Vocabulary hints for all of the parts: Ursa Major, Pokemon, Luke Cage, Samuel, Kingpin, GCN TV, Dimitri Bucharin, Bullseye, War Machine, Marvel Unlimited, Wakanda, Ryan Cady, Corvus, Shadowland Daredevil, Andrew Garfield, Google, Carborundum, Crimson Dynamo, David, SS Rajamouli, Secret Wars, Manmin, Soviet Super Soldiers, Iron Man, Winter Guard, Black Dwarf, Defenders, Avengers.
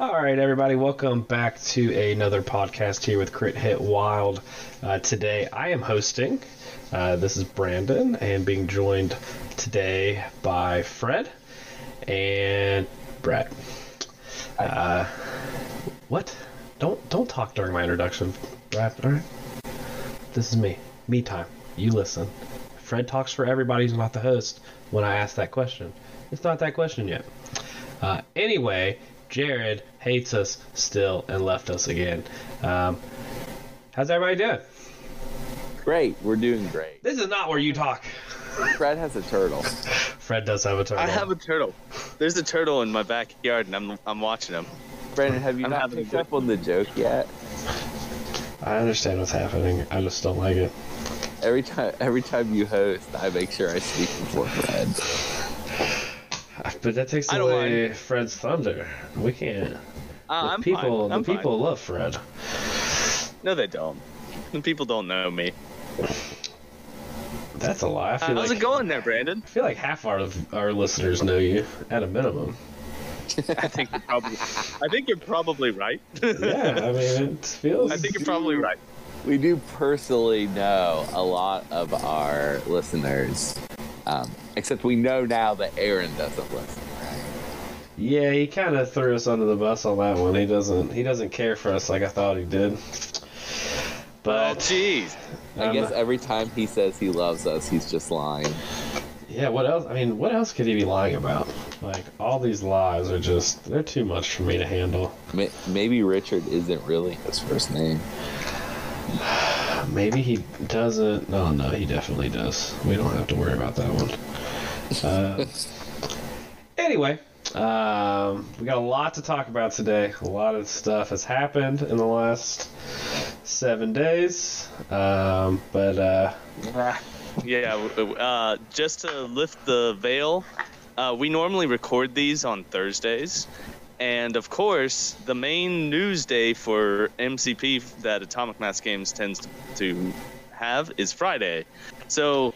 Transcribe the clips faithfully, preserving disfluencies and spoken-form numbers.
All right, everybody, welcome back to another podcast here with Crit Hit Wild. Uh, today I am hosting. Uh, this is Brandon, and being joined today by Fred and Brett. Uh, what? Don't don't talk during my introduction, Brett. All right. This is me. Me time. You listen. Fred talks for everybody who's not the host when I ask that question. It's not that question yet. Uh, anyway, Jared hates us still and left us again. Um, how's everybody doing? Great. We're doing great. This is not where you talk. Fred has a turtle. Fred does have a turtle. I have a turtle. There's a turtle in my backyard, and I'm I'm watching him. Brandon, have you I'm not picked up on the joke yet? I understand what's happening. I just don't like it. Every time, every time you host, I make sure I speak before Fred. But that takes away Fred's thunder. We can't. Uh, I'm people, fine. I'm the people fine. Love Fred. No, they don't. The people don't know me. That's a lie. I feel uh, how's like, it going there, Brandon? I feel like half our our listeners know you at a minimum. I think you're probably. I think you're probably right. Yeah, I mean, it feels. I think you're probably right. We do personally know a lot of our listeners. Um, except we know now that Aaron doesn't listen. Yeah, he kind of threw us under the bus on that one. He doesn't. He doesn't care for us like I thought he did. But oh, jeez. I guess every time he says he loves us, he's just lying. Yeah. What else? I mean, what else could he be lying about? Like all these lies are just—they're too much for me to handle. Maybe Richard isn't really his first name. Maybe he doesn't. No, no, he definitely does. We don't have to worry about that one. Uh, anyway, um, we got a lot to talk about today. A lot of stuff has happened in the last seven days. Um, but uh, yeah, uh, just to lift the veil, uh, we normally record these on Thursdays. And, of course, the main news day for M C P that Atomic Mass Games tends to have is Friday. So,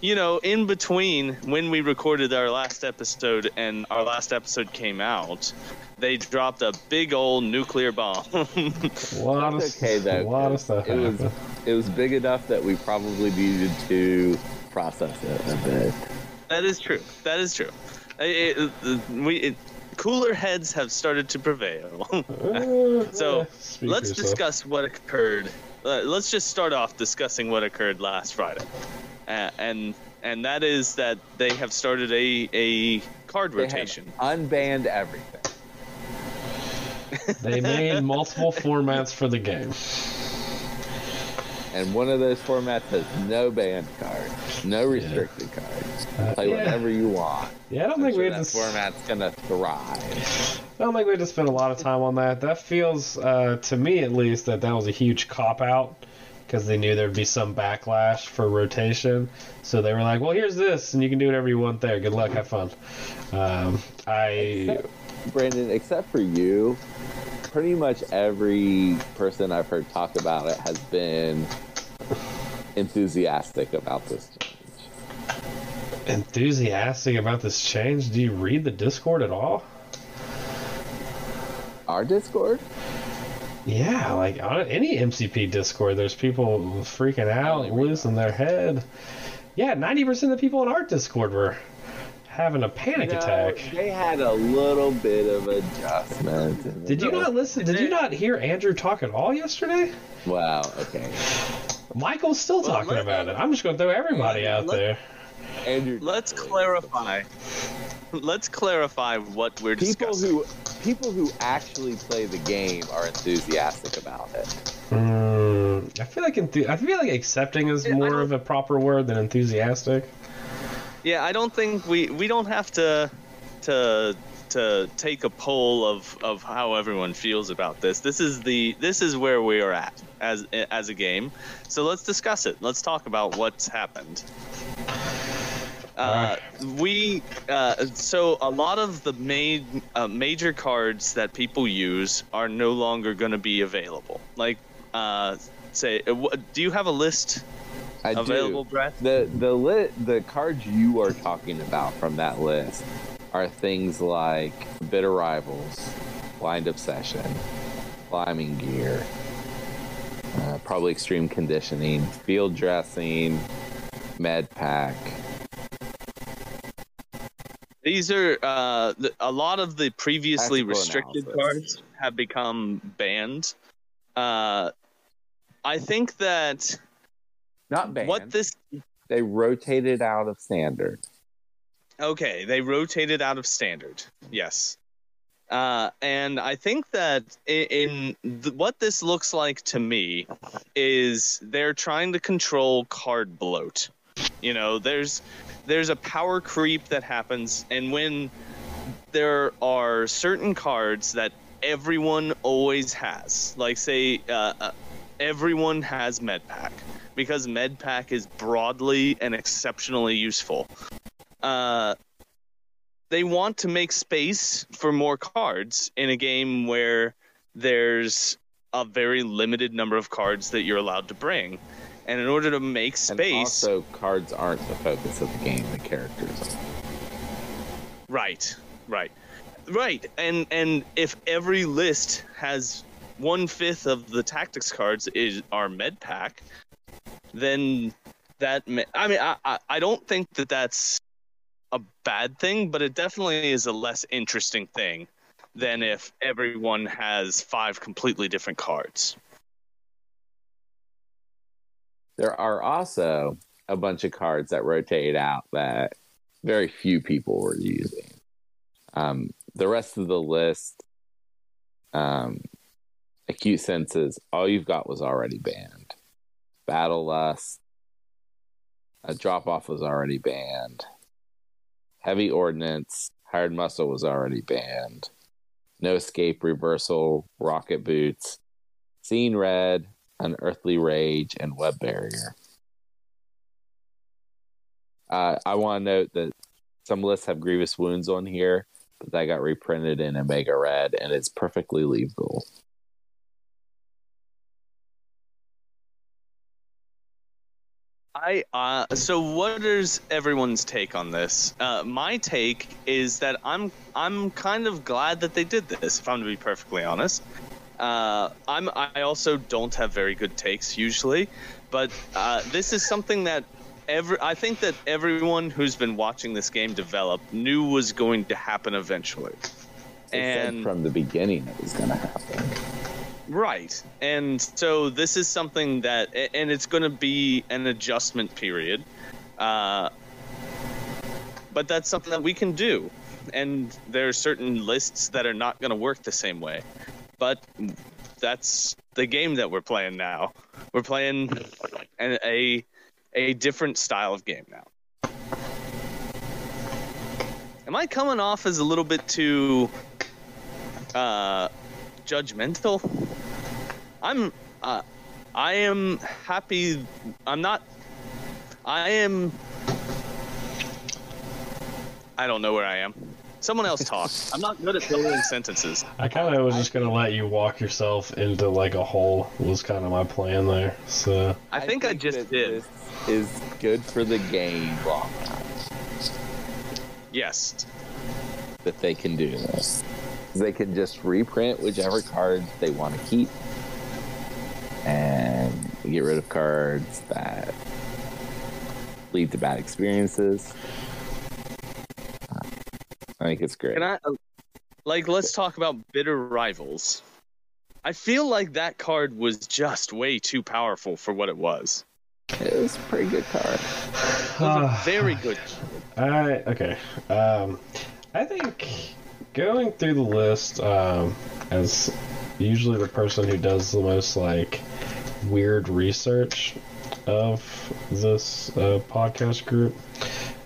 you know, in between when we recorded our last episode and our last episode came out, they dropped a big old nuclear bomb. Well, that's okay, though. A lot of stuff it happened. was, it was big enough that we probably needed to process it a bit. That is true. That is true. It, it, it, we... It, Cooler heads have started to prevail. So Speak let's discuss what occurred. Uh, let's just start off discussing what occurred last Friday. Uh, and and that is that they have started a, a card they rotation. Have unbanned everything. They made multiple formats for the game. And one of those formats has no banned cards, no restricted yeah. cards. Uh, Play yeah. whatever you want. Yeah, I don't I'm think sure we had that to... format's gonna thrive. I don't think we had to spend a lot of time on that. That feels, uh, to me at least, that that was a huge cop-out because they knew there'd be some backlash for rotation. So they were like, well, here's this, and you can do whatever you want there. Good luck. Have fun. Um, I... Except, Brandon, except for you... Pretty much every person I've heard talk about it has been enthusiastic about this change. Enthusiastic about this change? Do you read the Discord at all? Our Discord? Yeah, like on any M C P Discord, there's people freaking out, losing their head. Yeah, ninety percent of the people in our Discord were having a panic you know, attack. They had a little bit of adjustment. Did you not listen? Did you not hear Andrew talk at all yesterday? Wow, okay. Michael's still well, talking about it. I'm just going to throw everybody out let, there. Andrew, let's clarify. Let's clarify what we're people discussing. Who, people who actually play the game are enthusiastic about it. Mm, I feel like enth- I feel like accepting is more of a proper word than enthusiastic. Yeah, I don't think we, we don't have to to to take a poll of, of how everyone feels about this. This is the this is where we are at as as a game. So let's discuss it. Let's talk about what's happened. Uh, we uh, so a lot of the main uh, major cards that people use are no longer going to be available. Like, uh, say, do you have a list? I available do. Breath? The the lit the cards you are talking about from that list are things like Bitter Rivals Blind Obsession, Climbing Gear, uh, probably Extreme Conditioning, Field Dressing, Med Pack. These are uh, the, a lot of the previously Tactical restricted analysis. Cards have become banned. Uh, I think that not banned. What this they rotated out of standard. Okay, they rotated out of standard. Yes, uh, and I think that in, in th- what this looks like to me is they're trying to control card bloat. You know, there's. There's a power creep that happens, and when there are certain cards that everyone always has, like say uh, uh, everyone has Medpac, because Medpac is broadly and exceptionally useful. Uh, they want to make space for more cards in a game where there's a very limited number of cards that you're allowed to bring. And in order to make space... And also, cards aren't the focus of the game, the characters. Right, right. Right, and and if every list has one-fifth of the tactics cards is our med pack, then that... I mean, I, I don't think that that's a bad thing, but it definitely is a less interesting thing than if everyone has five completely different cards. There are also a bunch of cards that rotate out that very few people were using. Um, the rest of the list, um, Acute Senses, All You've Got was already banned. Battle Lust, a Drop Off was already banned. Heavy Ordnance, Hired Muscle was already banned. No Escape, Reversal, Rocket Boots, Seen Red, Unearthly Rage, and Web Barrier. Uh, I want to note that some lists have Grievous Wounds on here, but that got reprinted in Omega Red, and it's perfectly legal. I uh, so what is everyone's take on this? Uh, my take is that I'm I'm kind of glad that they did this, if I'm to be perfectly honest. Uh, I'm, I also don't have very good takes usually, but uh, this is something that every, I think that everyone who's been watching this game develop knew was going to happen eventually. They and said from the beginning it was going to happen. Right. And so this is something that, and it's going to be an adjustment period. Uh, but that's something that we can do. And there are certain lists that are not going to work the same way. But that's the game that we're playing now. We're playing an, a a different style of game now. Am I coming off as a little bit too uh, judgmental? I'm. Uh, I am happy. I'm not. I am. I don't know where I am. Someone else talk. I'm not good at building sentences. I kind of was just going to let you walk yourself into like a hole was kind of my plan there. So I think I, think I just did. This is good for the game. Yes. That they can do this. They can just reprint whichever cards they want to keep and get rid of cards that lead to bad experiences. I think it's great. Can I, like, let's talk about Bitter Rivals. I feel like that card was just way too powerful for what it was. It was a pretty good card. It was uh, a very good card. All right, okay. Um, I think going through the list, um, as usually the person who does the most, like, weird research of this uh, podcast group,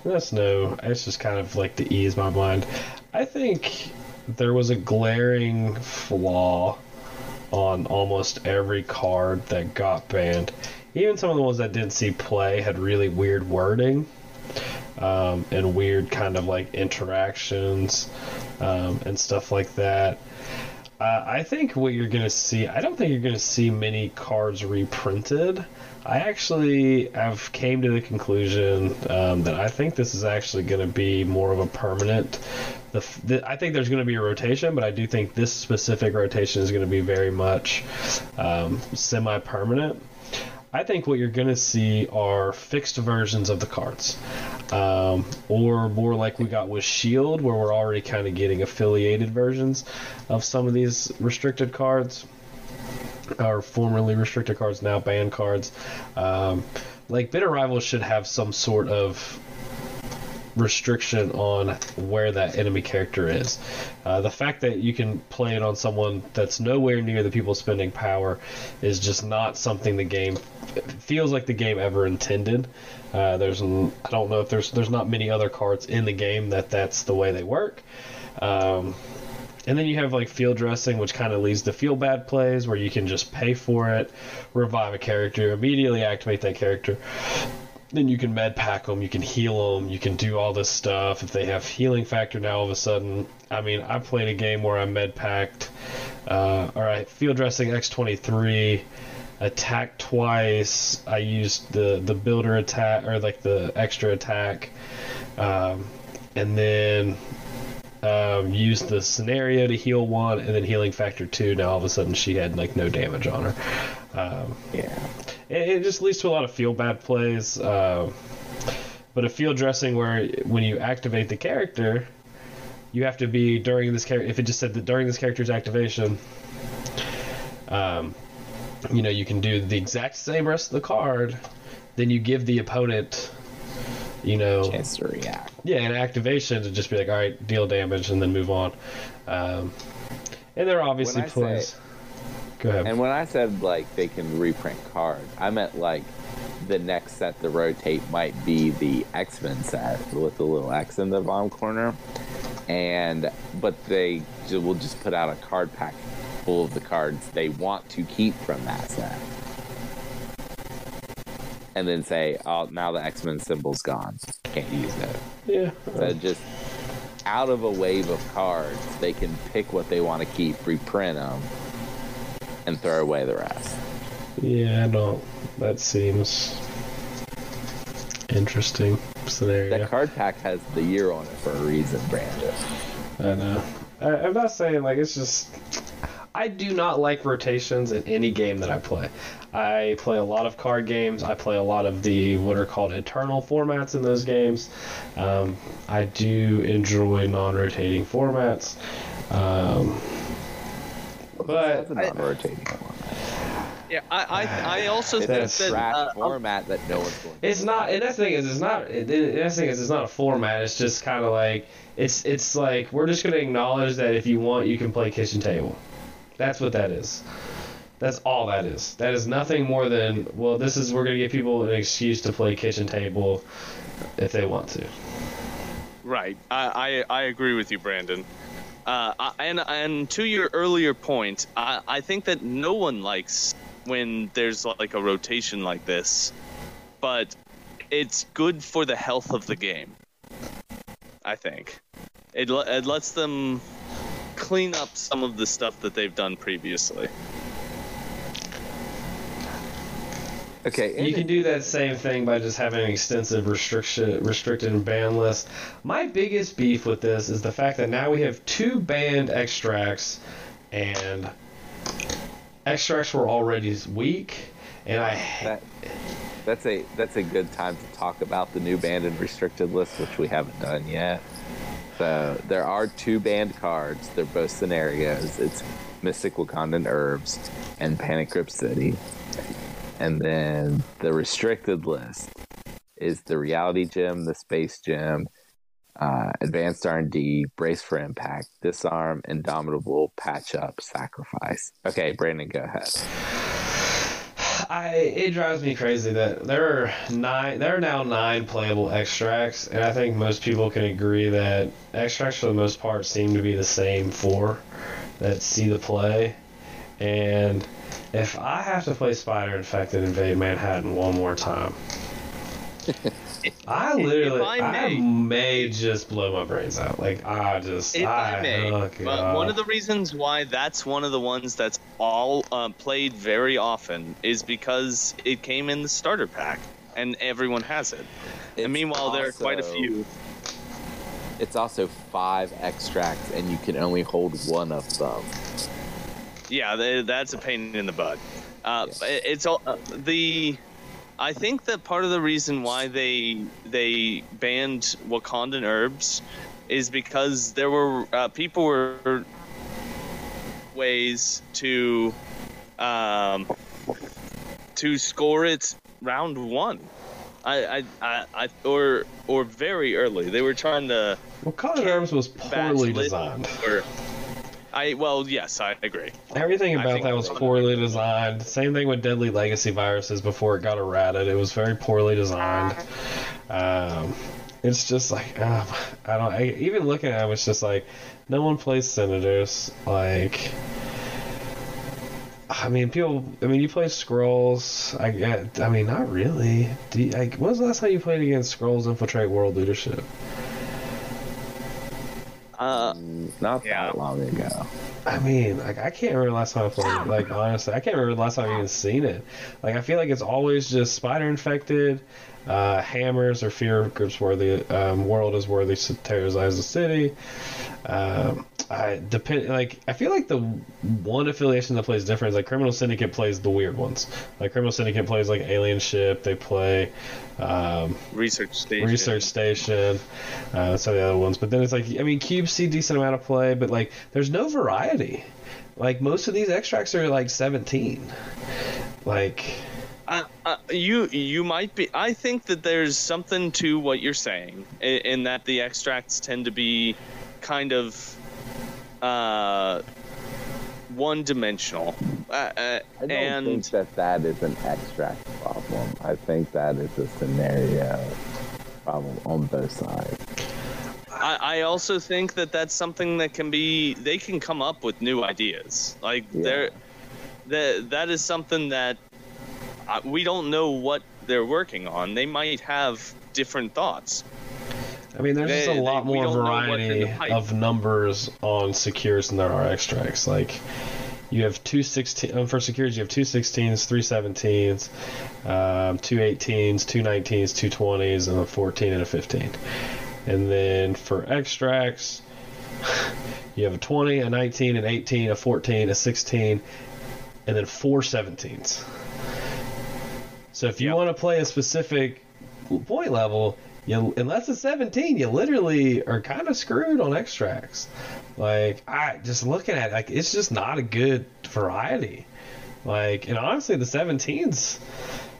that's no, it's just kind of like to ease my mind. I think there was a glaring flaw on almost every card that got banned. Even some of the ones that didn't see play had really weird wording um, and weird kind of like interactions um, and stuff like that. Uh, I think what you're going to see, I don't think you're going to see many cards reprinted. I actually have came to the conclusion um, that I think this is actually going to be more of a permanent. The, the, I think there's going to be a rotation, but I do think this specific rotation is going to be very much um, semi-permanent. I think what you're going to see are fixed versions of the cards, um, or more like we got with Shield, where we're already kind of getting affiliated versions of some of these restricted cards, or formerly restricted cards, now banned cards. Um, like Bitter Rivals should have some sort of restriction on where that enemy character is. Uh, the fact that you can play it on someone that's nowhere near the people spending power is just not something the game feels like the game ever intended. Uh, there's, I don't know if there's there's not many other cards in the game that that's the way they work. Um, And then you have like field dressing, which kind of leads to feel bad plays where you can just pay for it, revive a character, immediately activate that character. Then you can med pack them, you can heal them, you can do all this stuff. If they have healing factor now, all of a sudden, I mean, I played a game where I med packed, uh, all right, field dressing X twenty-three, attack twice. I used the, the builder attack, or like the extra attack, um, and then um, used the scenario to heal one, and then healing factor two. Now all of a sudden she had like no damage on her. Um, yeah. It just leads to a lot of feel bad plays, uh, but a field dressing where when you activate the character, you have to be during this character. If it just said that during this character's activation, um, you know, you can do the exact same rest of the card. Then you give the opponent, you know, chance to react. Yeah, an activation to just be like, all right, deal damage, and then move on. Um, and there are obviously plays. Say- Go ahead. And when I said, like, they can reprint cards, I meant, like, the next set to rotate might be the X-Men set with the little X in the bottom corner. And, but they will just put out a card pack full of the cards they want to keep from that set. And then say, oh, now the X-Men symbol's gone. Can't use it. Yeah. So just out of a wave of cards, they can pick what they want to keep, reprint them, and throw away the rest. Yeah, I don't. That seems interesting scenario. The card pack has the year on it for a reason, Brandon. I know. I, I'm not saying, like, it's just... I do not like rotations in any game that I play. I play a lot of card games. I play a lot of the what are called eternal formats in those games. Um, I do enjoy non-rotating formats. Um... But that's a non-rotating format. Yeah, I, I, I also it's think a that trash uh, format that no one's going to. It's not, and that thing is, it's not. It, that thing is, it's not a format. It's just kind of like it's, it's like we're just going to acknowledge that if you want, you can play kitchen table. That's what that is. That's all that is. That is nothing more than, well, this is we're going to give people an excuse to play kitchen table if they want to. Right. I, I, I agree with you, Brandon. Uh, and and to your earlier point, I, I think that no one likes when there's like a rotation like this, but it's good for the health of the game. I think it it lets them clean up some of the stuff that they've done previously. Okay, you can do that same thing by just having an extensive restriction, restricted and banned list. My biggest beef with this is the fact that now we have two banned extracts, and extracts were already weak, and I... That, that's a that's a good time to talk about the new banned and restricted list, which we haven't done yet. So there are two banned cards. They're both scenarios. It's Mystic Wakandan Herbs and Panic Grip City. And then the restricted list is the Reality Gem, the Space Gem, uh, Advanced R and D, Brace for Impact, Disarm, Indomitable, Patch Up, Sacrifice. Okay, Brandon, go ahead. I it drives me crazy that there are nine. There are now nine playable extracts, and I think most people can agree that extracts, for the most part, seem to be the same four that see the play, and. If I have to play Spider Infected Invade Manhattan one more time, If, I literally, if I, may, I may just blow my brains out. Like, I just, if I, I may. Oh, but one of the reasons why that's one of the ones that's all uh, played very often is because it came in the starter pack, and everyone has it. It's and meanwhile, also, there are quite a few. It's also five extracts, and you can only hold one of them. Yeah, they, that's a pain in the butt. Uh, yes. It's all uh, the. I think that part of the reason why they they banned Wakandan herbs is because there were uh, people were ways to um, to score it round one, I, I, I, or or very early. They were trying to. Wakandan herbs was poorly designed. Or, I, well, yes, I agree. Everything about that was poorly designed. Same thing with Deadly Legacy viruses before it got errated. It was very poorly designed. Um, it's just like, uh, I don't, I, even looking at it, it's just like, no one plays Senators. Like, I mean, people, I mean, you play Skrulls. I, I, I mean, not really. Do you, like, when was the last time you played against Skrulls Infiltrate World Leadership? Uh, not yeah. that long ago. I mean, like, I can't remember the last time I played it. Like, honestly, I can't remember the last time I even seen it. Like, I feel like it's always just spider infected, uh, hammers or fear groups worthy, um, world is worthy to terrorize the city. Um, I depend like I feel like the one affiliation that plays different is like Criminal Syndicate plays the weird ones. Like Criminal Syndicate plays like Alien Ship. They play um, Research Station. Research Station. Uh, some of the other ones, but then it's like I mean, Cubes see decent amount of play, but like there's no variety. Like most of these extracts are like seventeen. Like. Uh, uh, you you might be. I think that there's something to what you're saying, in, in that the extracts tend to be kind of uh, one-dimensional. Uh, uh, I don't and think that that is an extract problem. I think that is a scenario problem on both sides. I, I also think that that's something that can be. They can come up with new ideas. Like yeah. they're that that is something that. Uh, we don't know what they're working on. They might have different thoughts. I mean, there's they, just a lot they, more variety of numbers on secures than there are extracts. Like, you have two sixteen um, for secures. You have two sixteens, three seventeens, um, two eighteens, two nineteens, two twenties, and a fourteen and a fifteen. And then for extracts, you have a twenty, a nineteen, an eighteen, a fourteen, a sixteen, and then four seventeens. So if you yep. want to play a specific point level, you, unless it's seventeen, you literally are kind of screwed on extracts. Like, I just looking at it, like it's just not a good variety. Like, and honestly, the seventeens,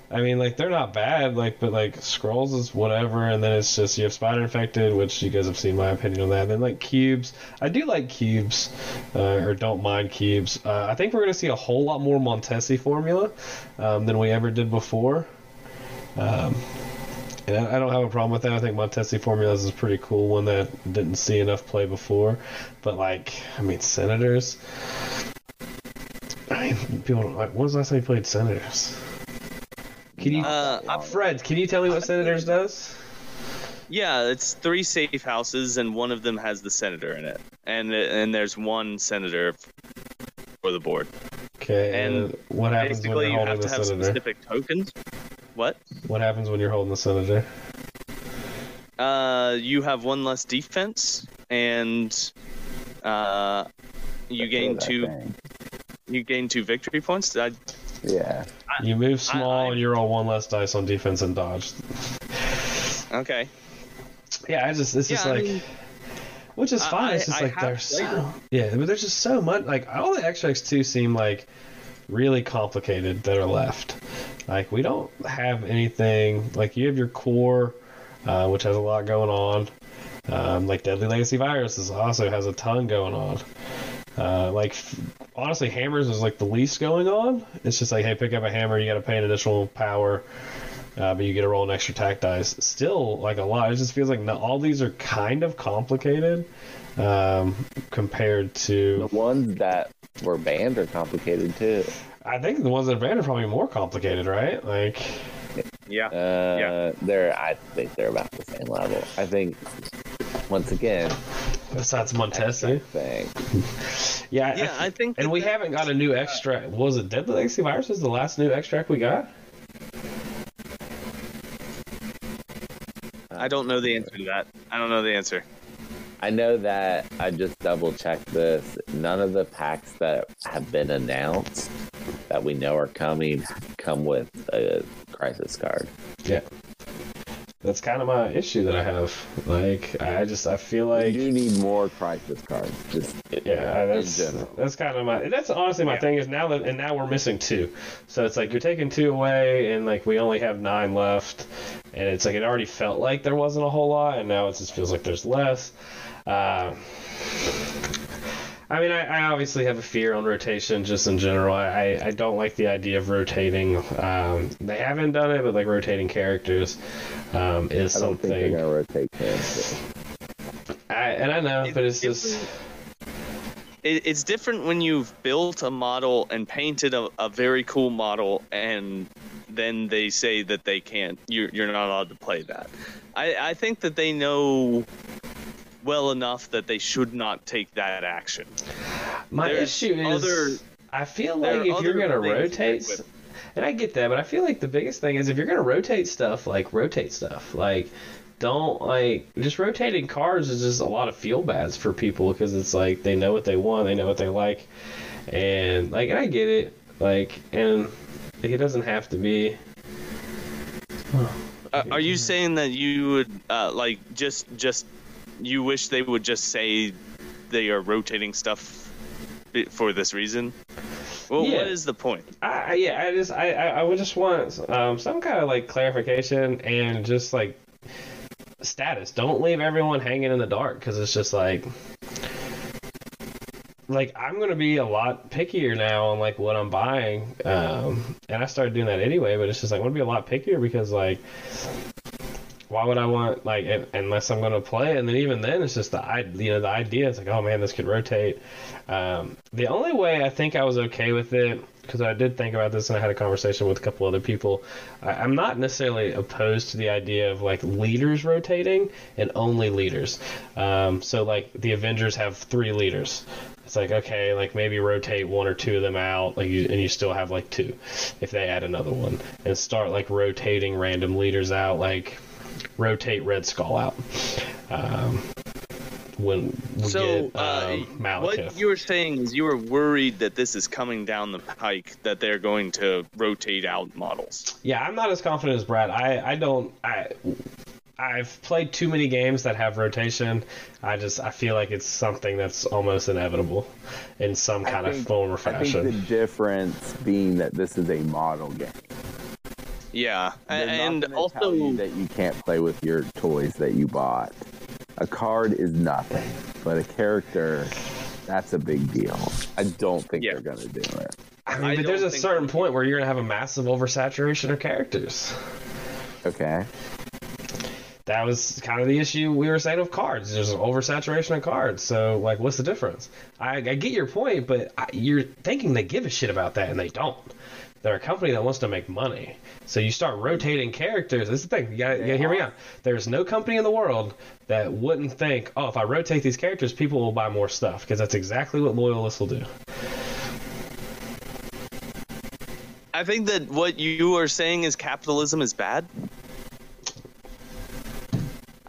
I mean, like they're not bad. Like, but like Skrulls is whatever, and then it's just you have Spider Infected, which you guys have seen my opinion on that. And then like Cubes, I do like Cubes, uh, or don't mind Cubes. Uh, I think we're gonna see a whole lot more Montesi formula um, than we ever did before. Um, and I, I don't have a problem with that. I think Montesi formula is a pretty cool one that didn't see enough play before. But like, I mean, Senators. I mean, people don't like. When was the last time you played Senators? Can you, uh, Fred, can you tell me what Senators does? Yeah, it's three safe houses, and one of them has the senator in it. And and there's one senator for the board. Okay, and, and what happens when you're holding the senator? Basically, you have to have specific tokens. What? What happens when you're holding the senator? Uh, you have one less defense, and uh, you gain two. Thing. You gain two victory points. I, Yeah. You move small, I, I, and you roll one less dice on defense and dodge. Okay. Yeah, I just it's yeah, just I like, mean, which is fine. I, it's just I, like I there's so, yeah, but there's just so much. Like all the extracts too seem like really complicated that are left. Like we don't have anything. Like you have your core, uh, which has a lot going on. Um, like Deadly Legacy Viruses also has a ton going on. Uh, like, f- honestly, hammers is, like, the least going on. It's just like, hey, pick up a hammer, you gotta pay an additional power, uh, but you get to roll an extra attack dice. Still, like, a lot. It just feels like no, all these are kind of complicated, um, compared to... The ones that were banned are complicated, too. I think the ones that are banned are probably more complicated, right? Like... Yeah. Uh, yeah. They're, I think they're about the same level. I think, once again... Besides Montesi. Thing. yeah, yeah, I, th- I think... And we haven't got a new extract. What was it? Deadly Legacy Virus is the last new extract we got? I don't know the answer to that. I don't know the answer. I know that I just double-checked this. None of the packs that have been announced that we know are coming come with a Crisis card. Yeah. That's kind of my issue that I have. Like, I just, I feel like... You do need more Crisis cards. Just yeah, that's, that's kind of my... That's honestly my yeah. thing is now that... And now we're missing two. So it's like, you're taking two away, and, like, we only have nine left. And it's like, it already felt like there wasn't a whole lot, and now it just feels like there's less. Uh, I mean, I, I obviously have a fear on rotation just in general. I, I don't like the idea of rotating. Um, they haven't done it, but like rotating characters um, is I don't something. I think they're going to rotate characters. I, and I know, it's but it's different. just... It's different when you've built a model and painted a, a very cool model, and then they say that they can't. You're, you're not allowed to play that. I, I think that they know... well enough that they should not take that action. My There's issue is, other, I feel like if you're going to rotate, and I get that, but I feel like the biggest thing is if you're going to rotate stuff, like, rotate stuff. Like, don't, like, just rotating cards is just a lot of feel bads for people because it's like they know what they want, they know what they like, and, like, and I get it. Like, and it doesn't have to be... Huh. Uh, are you saying that you would, uh, like, just just... you wish they would just say they are rotating stuff for this reason? Well, yeah. What is the point? I, yeah, I just, I, I would just want um, some kind of like clarification and just like status. Don't leave everyone hanging in the dark because it's just like, like I'm gonna be a lot pickier now on like what I'm buying, um, and I started doing that anyway. But it's just like I'm gonna be a lot pickier because like. Why would I want, like, unless I'm going to play? And then even then, it's just the, you know, the idea. It's like, oh, man, this could rotate. Um, the only way I think I was okay with it, because I did think about this and I had a conversation with a couple other people, I, I'm not necessarily opposed to the idea of, like, leaders rotating and only leaders. Um, so, like, the Avengers have three leaders. It's like, okay, like maybe rotate one or two of them out, like, you, and you still have, like, two if they add another one. And start, like, rotating random leaders out, like... rotate Red Skull out um, when we so, get um, uh, Malekith. What you were saying is you were worried that this is coming down the pike, that they're going to rotate out models. Yeah, I'm not as confident as Brad. I, I don't... I, I've played too many games that have rotation. I just I feel like it's something that's almost inevitable in some kind I think, of form or fashion. I think the difference being that this is a model game. Yeah, They're and not also tell you that you can't play with your toys that you bought. A card is nothing, but a character, that's a big deal. I don't think yeah. they're going to do it. I mean, I but there's a certain point where you're going to have a massive oversaturation of characters. Okay. That was kind of the issue we were saying of cards. There's an oversaturation of cards. So, like, what's the difference? I, I get your point, but I, you're thinking they give a shit about that, and they don't. They're a company that wants to make money. So you start rotating characters. This is the thing. You gotta, you gotta hear me out. There's no company in the world that wouldn't think, oh, if I rotate these characters, people will buy more stuff. Because that's exactly what loyalists will do. I think that what you are saying is capitalism is bad.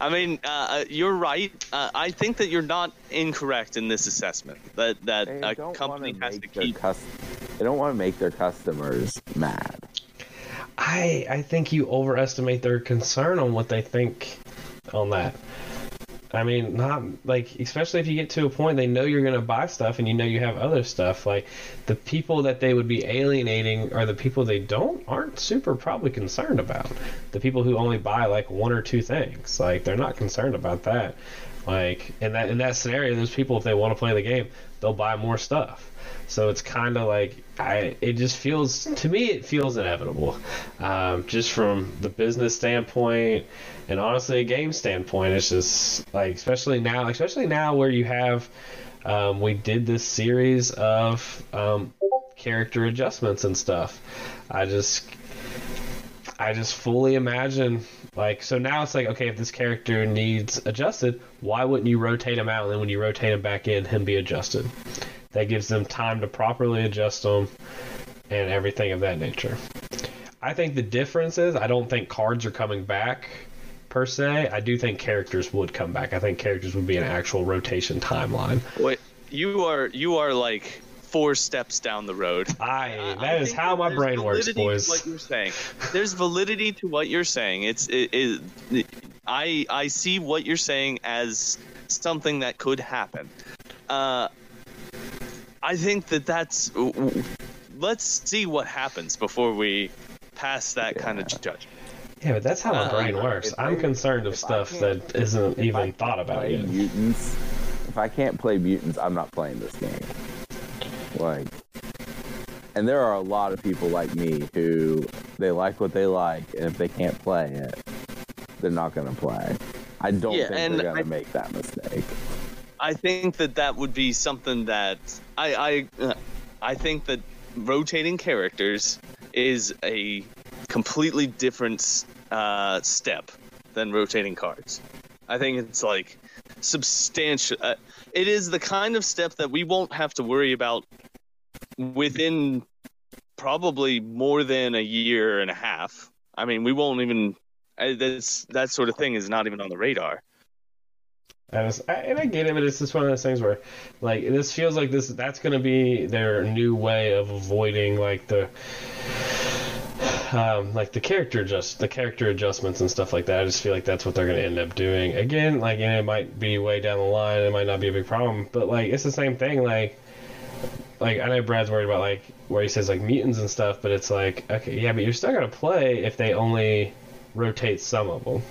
I mean, uh, you're right. Uh, I think that you're not incorrect in this assessment. That that they a company has to keep... Custom- they don't want to make their customers mad. I I think you overestimate their concern on what they think on that. I mean, not like, especially if you get to a point they know you're going to buy stuff and you know you have other stuff. Like, the people that they would be alienating are the people they don't aren't super probably concerned about. The people who only buy like one or two things, like they're not concerned about that. Like in that in that scenario, those people, if they want to play the game, they'll buy more stuff. So it's kind of like, I, it just feels, to me, it feels inevitable. Um, just from the business standpoint and honestly a game standpoint, it's just like, especially now, especially now where you have, um, we did this series of um, character adjustments and stuff. I just, I just fully imagine, like, so now it's like, okay, if this character needs adjusted, why wouldn't you rotate him out, and then when you rotate him back in, him be adjusted? That gives them time to properly adjust them and everything of that nature. I think the difference is I don't think cards are coming back per se. I do think characters would come back. I think characters would be an actual rotation timeline. Wait, you are you are like four steps down the road. I uh, that I is how my brain works, boys. What you're saying, there's validity to what you're saying. It's it, it, it, I I see what you're saying as something that could happen. Uh, I think that that's. Let's see what happens before we pass that yeah. kind of judgment. Yeah, but that's how my uh, brain works. I'm they, concerned of stuff that isn't even thought about yet. Mutants, if I can't play mutants, I'm not playing this game. Like, and there are a lot of people like me who they like what they like, and if they can't play it, they're not going to play. I don't yeah, think they're going to make that mistake. I think that that would be something that I I I think that rotating characters is a completely different uh, step than rotating cards. I think it's like substantial. Uh, it is the kind of step that we won't have to worry about within probably more than a year and a half. I mean, we won't even uh, that's, that sort of thing is not even on the radar. And, it's, and I get it, but it's just one of those things where, like, this feels like this. That's going to be their new way of avoiding, like, the, um, like the character adjust, the character adjustments and stuff like that. I just feel like that's what they're going to end up doing again. Like, and it might be way down the line. It might not be a big problem, but like, it's the same thing. Like, like I know Brad's worried about like where he says like mutants and stuff, but it's like, okay, yeah, but you're still going to play if they only rotate some of them.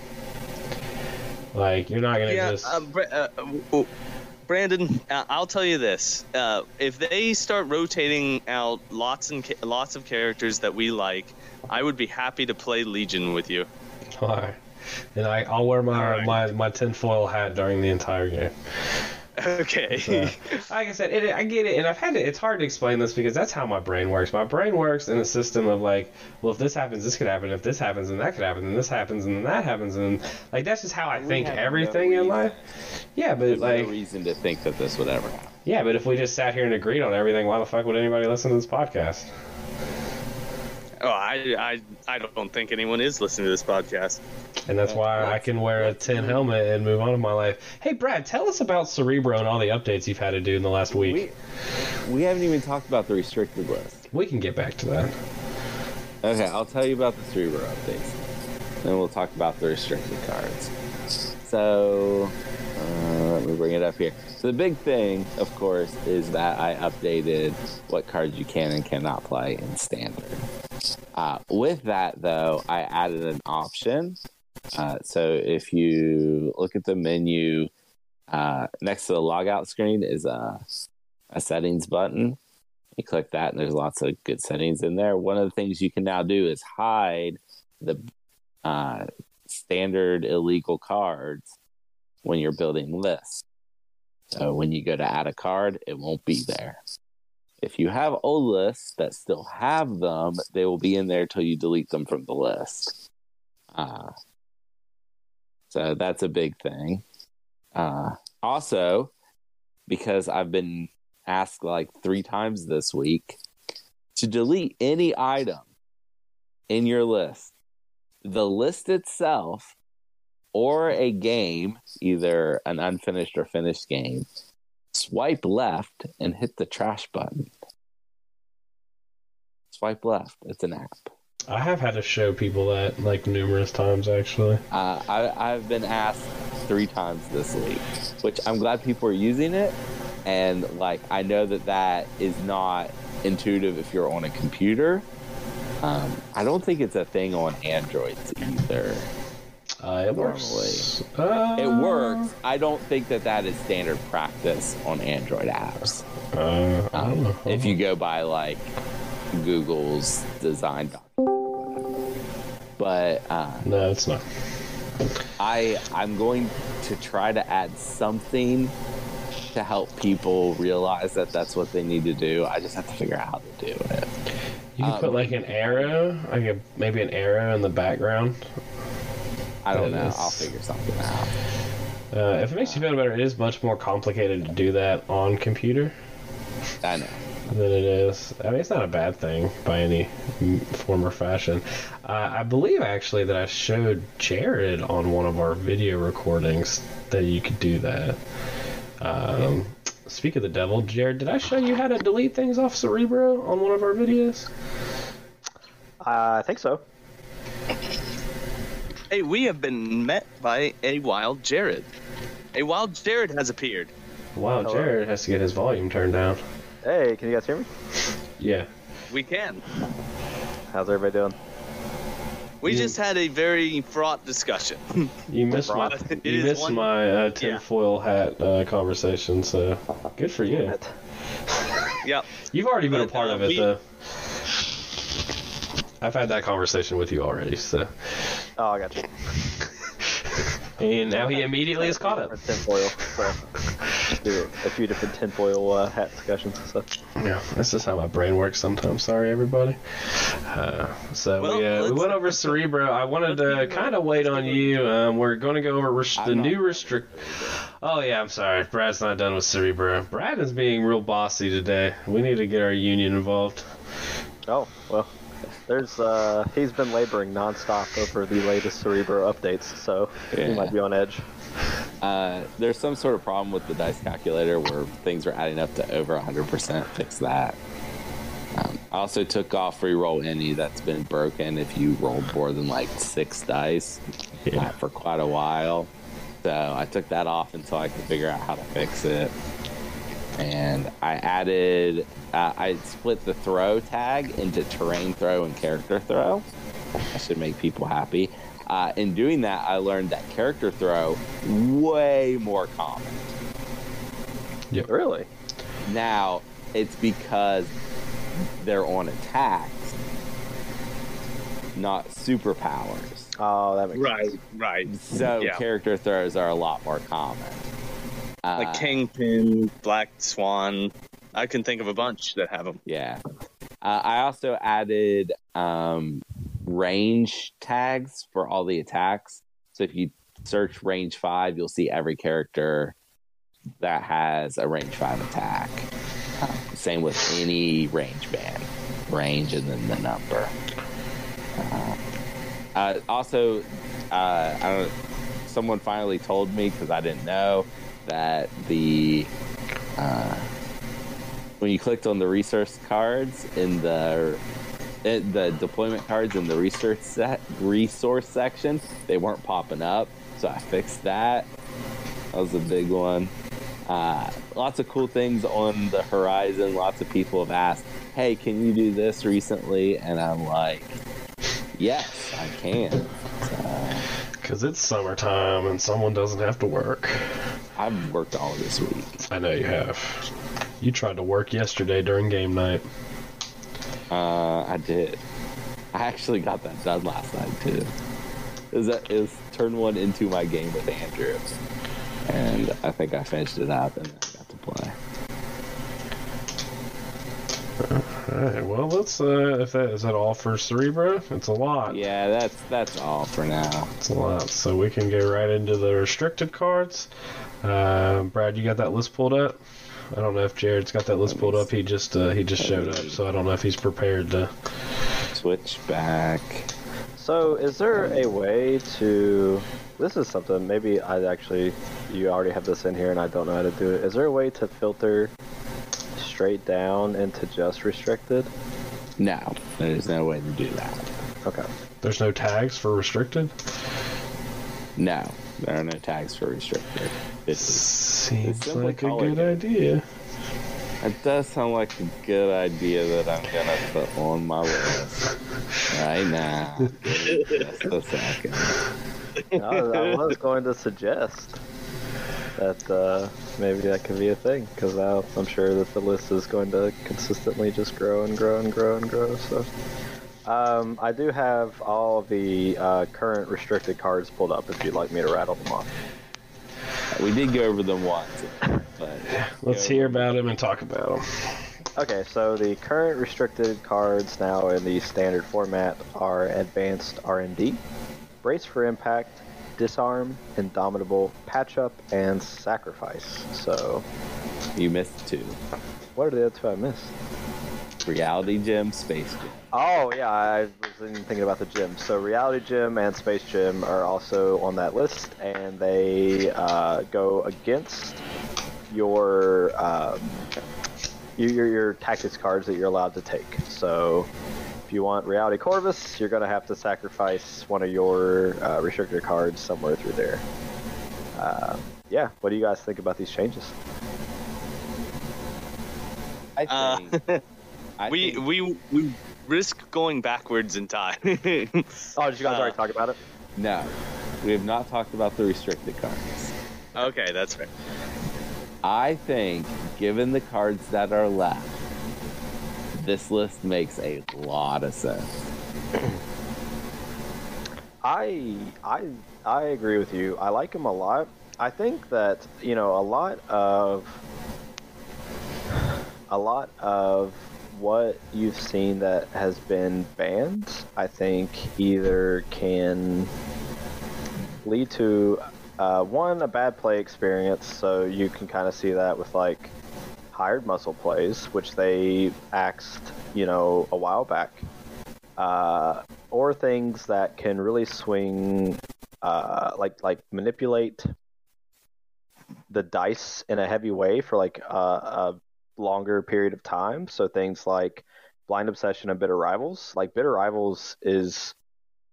Like, you're not going to yeah, just... Uh, Br- uh, oh, Brandon, uh, I'll tell you this. Uh, if they start rotating out lots and ca- lots of characters that we like, I would be happy to play Legion with you. All right. And I, I'll wear my, right. my, my tinfoil hat during the entire game. Okay. So, like I said, it, I get it, and I've had to, it's hard to explain this because that's how my brain works. My brain works in a system of like, well, if this happens, this could happen. If this happens, then that could happen. Then this happens, and then that happens, and like that's just how I we think everything no in life. Yeah, but there's like no reason to think that this would ever happen. Yeah, but if we just sat here and agreed on everything, why the fuck would anybody listen to this podcast? Oh, I, I, I don't think anyone is listening to this podcast. And that's why I can wear a tin helmet and move on in my life. Hey, Brad, tell us about Cerebro and all the updates you've had to do in the last week. We, we haven't even talked about the restricted list. We can get back to that. Okay, I'll tell you about the Cerebro updates. Then we'll talk about the restricted cards. So, uh, let me bring it up here. So the big thing, of course, is that I updated what cards you can and cannot play in Standard. Uh, with that, though, I added an option. Uh, so if you look at the menu, uh, next to the logout screen is a, a settings button. You click that, and there's lots of good settings in there. One of the things you can now do is hide the uh, standard illegal cards when you're building lists. So when you go to add a card, it won't be there. If you have old lists that still have them, they will be in there till you delete them from the list. Uh, so that's a big thing. Uh, also, because I've been asked like three times this week to delete any item in your list, the list itself or a game, either an unfinished or finished game, swipe left and hit the trash button. Swipe left. It's an app. I have had to show people that like numerous times, actually. Uh, I, I've been asked three times this week, which I'm glad people are using it. And like, I know that that is not intuitive if you're on a computer. Um, I don't think it's a thing on Androids either. Uh, it works. Uh, it works. I don't think that that is standard practice on Android apps. Uh, I don't um, know. If you go by like Google's design document, but uh, no, it's not. I I'm going to try to add something to help people realize that that's what they need to do. I just have to figure out how to do it. You can um, put like an arrow, like a, maybe an arrow in the background. I don't know. I'll figure something out. Uh, if it makes you feel better, it is much more complicated to do that on computer. I know. Than it is. I mean, it's not a bad thing by any form or fashion. Uh, I believe actually that I showed Jared on one of our video recordings that you could do that. Um, speak of the devil, Jared, did I show you how to delete things off Cerebro on one of our videos? Uh, I think so. Hey, we have been met by a wild Jared. A wild Jared has appeared. Wild Hello. Jared has to get his volume turned down. Hey, can you guys hear me? Yeah. We can. How's everybody doing? We you, just had a very fraught discussion. You missed my, you missed one, my uh, tinfoil yeah. hat uh, conversation, so good for you. Yep. You've already been but, a part uh, of it, we... though. I've had that conversation with you already, so... Oh, I got you. And now he immediately is caught up. Tinfoil, so. Do a few different tinfoil uh, hat discussions and stuff. Yeah, that's just how my brain works sometimes. Sorry, everybody. Uh, so well, we, uh, we went over Cerebro. I wanted to kind of wait on you. Um, we're going to go over rest- the new restrict. Oh, yeah, I'm sorry. Brad's not done with Cerebro. Brad is being real bossy today. We need to get our union involved. Oh, well. There's, uh, he's been laboring nonstop over the latest Cerebro updates, so yeah. He might be on edge. Uh, there's some sort of problem with the dice calculator where things are adding up to over one hundred percent. Fix that. Um, I also took off reroll any. That's been broken if you rolled more than like six dice yeah. for quite a while. So I took that off until I could figure out how to fix it. And I added, uh, I split the throw tag into terrain throw and character throw. That should make people happy. Uh, in doing that, I learned that character throw way more common. Yeah, really? Now, it's because they're on attacks, not superpowers. Oh, that makes right, sense. Right, right. So yeah. Character throws are a lot more common. Like Kingpin, Black Swan. I can think of a bunch that have them. Yeah. Uh, I also added um, range tags for all the attacks. So if you search range five, you'll see every character that has a range five attack. Uh, same with any range band. Range and then the number. Uh, uh, also, uh, I don't know, someone finally told me, because I didn't know, that the uh, when you clicked on the resource cards in the in the deployment cards in the resource set resource section, they weren't popping up. So I fixed that. That was a big one. Uh, lots of cool things on the horizon. Lots of people have asked, "Hey, can you do this?" Recently, and I'm like, "Yes, I can." So, because it's summertime and someone doesn't have to work. I've worked all this week. I know you have. You tried to work yesterday during game night. Uh, I did. I actually got that done last night, too. It was, it was turn one into my game with Andrew. And I think I finished it up and I got to play. Alright, well, let's, uh, if that, is that all for Cerebro? It's a lot. Yeah, that's, that's all for now. It's a lot. So we can go right into the restricted cards. Uh, Brad, you got that list pulled up? I don't know if Jared's got that list pulled up. He just, uh, he just showed up, so I don't know if he's prepared to switch back. So, is there a way to, this is something, maybe I actually, you already have this in here and I don't know how to do it. Is there a way to filter straight down into just restricted? No, there's no way to do that. Okay. There's no tags for restricted? No, there are no tags for restricted. It seems like a good idea. It does sound like a good idea that I'm gonna put on my list right now. Just a second. No, I was going to suggest that uh, maybe that could be a thing, because I'm sure that the list is going to consistently just grow and grow and grow and grow. So, um, I do have all the uh, current restricted cards pulled up if you'd like me to rattle them off. We did go over them once. But let's hear about them and talk about them. Okay, so the current restricted cards now in the standard format are Advanced R and D, Brace for Impact, Disarm, Indomitable, Patch Up, and Sacrifice. So you missed two. What are the other two I missed? Reality Gem, Space Gem. Oh yeah, I was thinking about the gym. So Reality Gem and Space Gem are also on that list, and they uh, go against your, um, your your tactics cards that you're allowed to take. So if you want Reality Corvus, you're going to have to sacrifice one of your uh, restricted cards somewhere through there. Uh, yeah, what do you guys think about these changes? I think... Uh, I we, think... we, we risk going backwards in time. Oh, did you guys uh, already talk about it? No. We have not talked about the restricted cards. Okay, that's right. I think, given the cards that are left, this list makes a lot of sense. I I I agree with you. I like them a lot. I think that, you know, a lot of a lot of what you've seen that has been banned, I think either can lead to uh, one, a bad play experience, so you can kind of see that with like Hired Muscle plays, which they axed, you know, a while back, uh, or things that can really swing, uh, like like manipulate the dice in a heavy way for like a, a longer period of time. So things like Blind Obsession and Bitter Rivals, like Bitter Rivals is,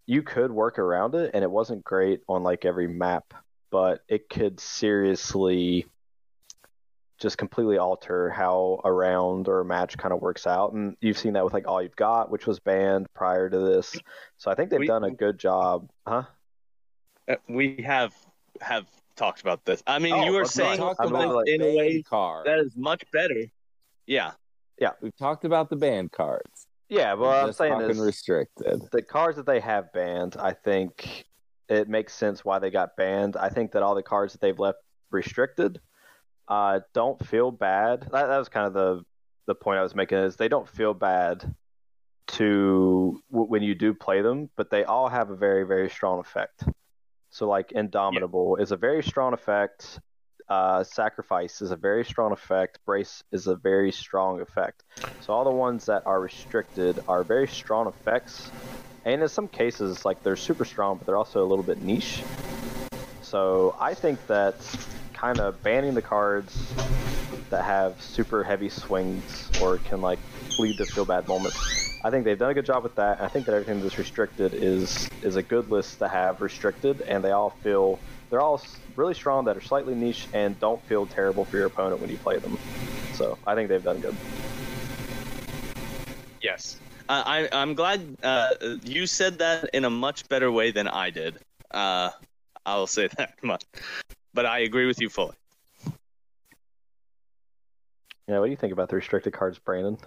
you could work around it, and it wasn't great on like every map, but it could seriously just completely alter how a round or a match kind of works out. And you've seen that with like All You've Got, which was banned prior to this. So I think they've we, done a good job. Huh? We have have talked about this. I mean, oh, you were saying about about in a way card. That is much better. Yeah. Yeah. We've talked about the banned cards. Yeah, but what I'm saying is restricted. The cards that they have banned, I think it makes sense why they got banned. I think that all the cards that they've left restricted Uh, don't feel bad. That, that was kind of the the point I was making, is they don't feel bad to w- when you do play them, but they all have a very, very strong effect. So like Indomitable yeah. is a very strong effect. Uh, Sacrifice is a very strong effect. Brace is a very strong effect. So all the ones that are restricted are very strong effects. And in some cases, like they're super strong, but they're also a little bit niche. So I think that kind of banning the cards that have super heavy swings or can like lead to feel bad moments, I think they've done a good job with that. I think that everything that's restricted is is a good list to have restricted, and they all feel they're all really strong, that are slightly niche, and don't feel terrible for your opponent when you play them. So I think they've done good. Yes, uh, I, I'm glad uh, you said that in a much better way than I did. Uh, I will say that much. But I agree with you fully. Yeah, what do you think about the restricted cards, Brandon?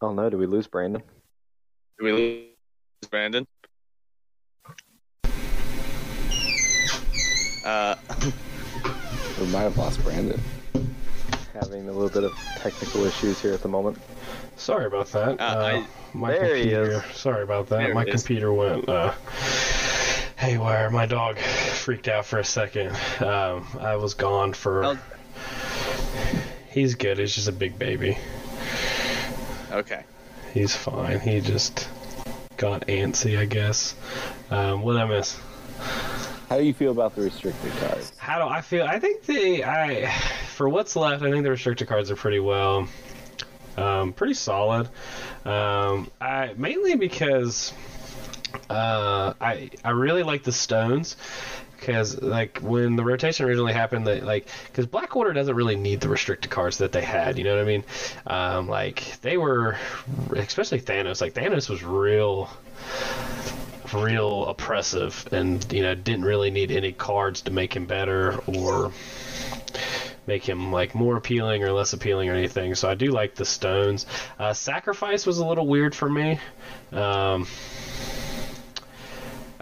Oh no, did we lose Brandon? Did we lose Brandon? Uh, we might have lost Brandon. Having a little bit of technical issues here at the moment. Sorry about that. Uh, uh, I, my there computer, he is. Sorry about that. There my computer went... Uh, Haywire, my dog freaked out for a second. Um, I was gone for... I'll... He's good. He's just a big baby. Okay. He's fine. He just got antsy, I guess. Um, what did I miss? How do you feel about the restricted cards? How do I feel? I think the... I, for what's left, I think the restricted cards are pretty well... Um, pretty solid. Um, I mainly because... Uh, I I really like the stones, because like when the rotation originally happened, that like because Black Order doesn't really need the restricted cards that they had. You know what I mean? Um, like they were, especially Thanos. Like Thanos was real, real oppressive, and you know didn't really need any cards to make him better or make him like more appealing or less appealing or anything. So I do like the stones. Uh, Sacrifice was a little weird for me. Um,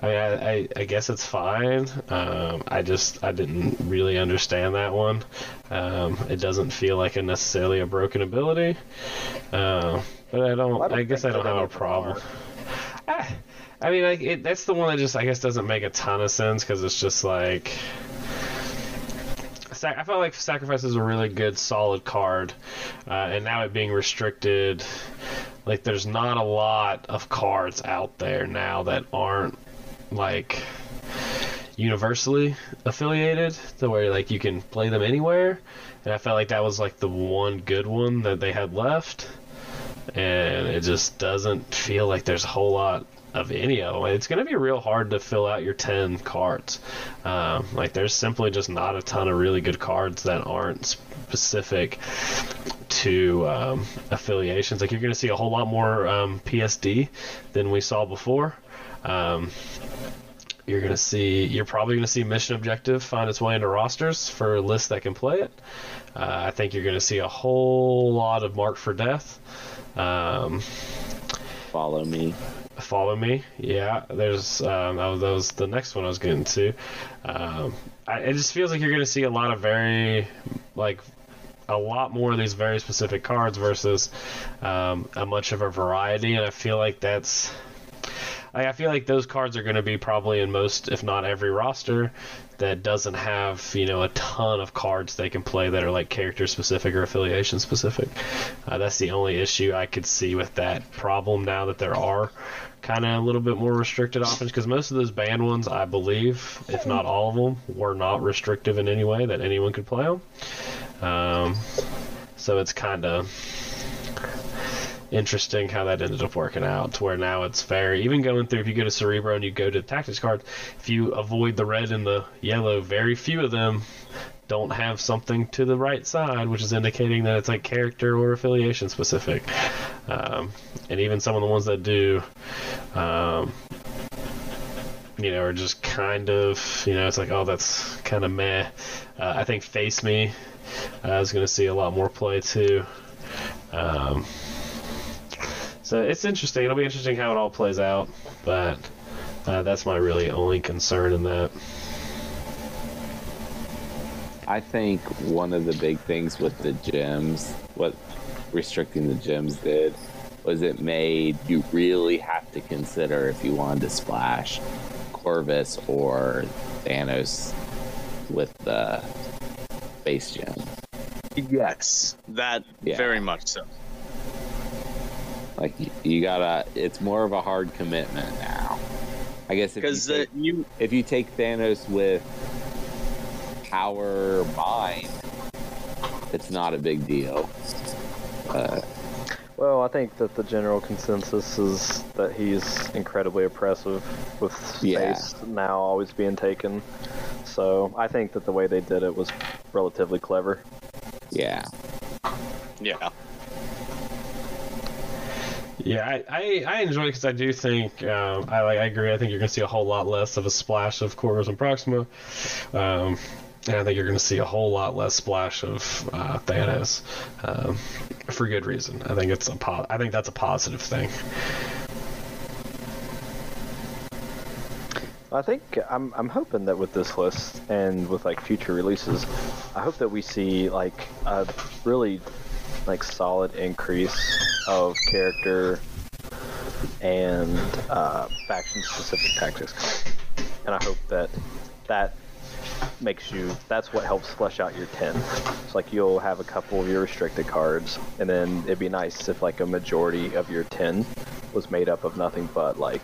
I, I, I guess it's fine. Um, I just I didn't really understand that one. Um, it doesn't feel like a necessarily a broken ability, uh, but I don't. Well, I, don't I guess I don't have a problem. I, I mean, like it, that's the one that just I guess doesn't make a ton of sense because it's just like. I felt like Sacrifice is a really good, solid card, uh, and now it being restricted, like, there's not a lot of cards out there now that aren't, like, universally affiliated, to where, like, you can play them anywhere, and I felt like that was, like, the one good one that they had left, and it just doesn't feel like there's a whole lot of any of them. It's going to be real hard to fill out your ten cards. Um, like, there's simply just not a ton of really good cards that aren't specific to um, affiliations. Like, you're going to see a whole lot more um, P S D than we saw before. Um, you're going to see, you're probably going to see Mission Objective find its way into rosters for lists that can play it. Uh, I think you're going to see a whole lot of Mark for Death. Um, Follow Me. Follow Me, yeah. There's um, that, was, that was the next one I was getting to. Um, I, it just feels like you're going to see a lot of very, like, a lot more of these very specific cards versus um, a much of a variety, and I feel like that's. Like, I feel like those cards are going to be probably in most, if not every roster that doesn't have, you know, a ton of cards they can play that are like character specific or affiliation specific. Uh, that's the only issue I could see with that problem now that there are kind of a little bit more restricted options, because most of those banned ones, I believe, if not all of them, were not restrictive in any way that anyone could play them. Um, so it's kind of interesting how that ended up working out to where now it's fair. Even going through, if you go to Cerebro and you go to the tactics card, if you avoid the red and the yellow, very few of them don't have something to the right side, which is indicating that it's like character or affiliation specific. Um, and even some of the ones that do, um, you know, are just kind of, you know, it's like, oh, that's kind of meh. Uh, I think Face Me uh, is going to see a lot more play too. Um, So it's interesting. It'll be interesting how it all plays out, but uh, that's my really only concern in that. I think one of the big things with the gyms, what restricting the gyms did, was it made you really have to consider if you wanted to splash Corvus or Thanos with the base gem. Yes, that yeah. Very much so. Like, you gotta, it's more of a hard commitment now. I guess if you, take, uh, you... if you take Thanos with power mind, it's not a big deal. Uh, well, I think that the general consensus is that he's incredibly oppressive with space yeah. now always being taken. So I think that the way they did it was relatively clever. Yeah. Yeah. Yeah, I, I, I enjoy it because I do think, um, I like I agree, I think you're going to see a whole lot less of a splash of Corvus and Proxima, um, and I think you're going to see a whole lot less splash of uh, Thanos, um, for good reason. I think it's a po- I think that's a positive thing. I think I'm I'm hoping that with this list and with like future releases, I hope that we see like a really like solid increase of character and uh, faction-specific tactics, and I hope that that makes you. That's what helps flesh out your ten. It's like you'll have a couple of your restricted cards, and then it'd be nice if like a majority of your ten was made up of nothing but like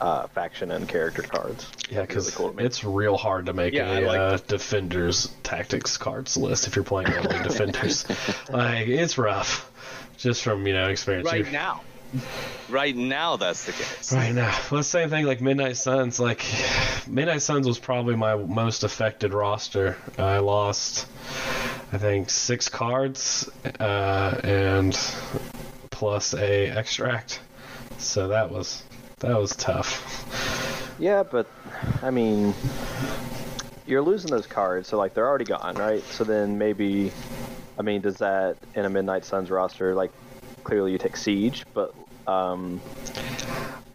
uh, faction and character cards. Yeah, because really cool it's real hard to make yeah, a like uh, Defenders tactics cards list if you're playing only Defenders. Like it's rough. Just from, you know, experience. Right You're... now. Right now, that's the case. Right now. Well, the same thing, like, Midnight Suns. Like, Midnight Suns was probably my most affected roster. I lost, I think, six cards uh, and plus a extract. So that was, that was tough. Yeah, but, I mean... You're losing those cards, so, like, they're already gone, right? So then maybe... I mean, does that, in a Midnight Suns roster, like, clearly you take Siege, but, um,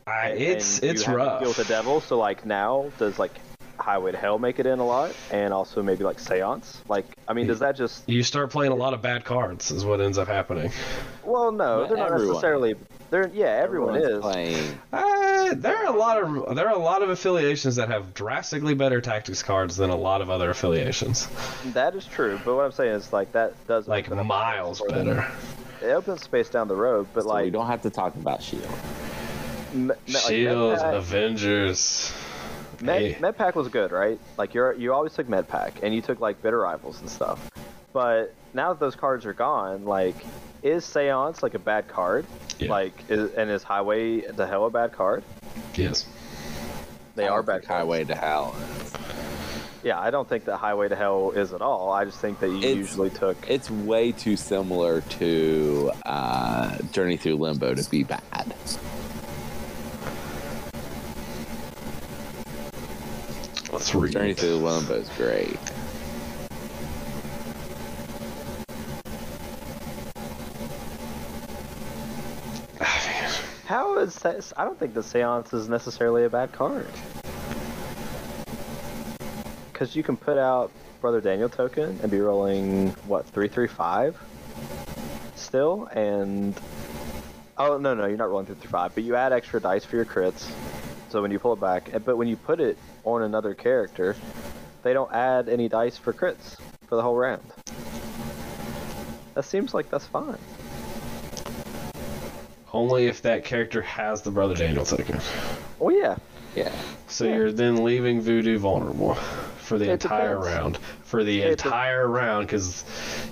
I, it's and it's you rough. Guilt the devil. So like now, does like Highway to Hell make it in a lot, and also maybe like Seance? Like, I mean, does that just you start playing a lot of bad cards is what ends up happening? Well, no, but they're everyone. not necessarily. They're yeah, everyone Everyone's is. Playing. Uh, there are a lot of there are a lot of affiliations that have drastically better tactics cards than a lot of other affiliations. That is true, but what I'm saying is like that does like miles better. It opens space down the road, but so like we don't have to talk about Shield. M- Shield, like Avengers. Med, hey. Medpac was good, right? Like you're you always took Medpac, and you took like Bitter Rivals and stuff. But now that those cards are gone, like is Seance like a bad card? Yeah. Like is, and is Highway to Hell a bad card? Yes. They I are bad cards. Highway to Hell. Yeah, I don't think that Highway to Hell is at all. I just think that you it's, usually took... It's way too similar to uh, Journey Through Limbo to be bad. Let's read. Journey Through Limbo is great. How is that? I don't think the Seance is necessarily a bad card. Because you can put out Brother Daniel token and be rolling, what, three three five still? And. Oh, no, no, you're not rolling three three five, but you add extra dice for your crits. So when you pull it back. But when you put it on another character, they don't add any dice for crits for the whole round. That seems like that's fine. Only if that character has the Brother Daniel token. Oh, yeah. Yeah. So yeah. You're then leaving Voodoo vulnerable for the it entire depends. round. For the it entire depends. round, because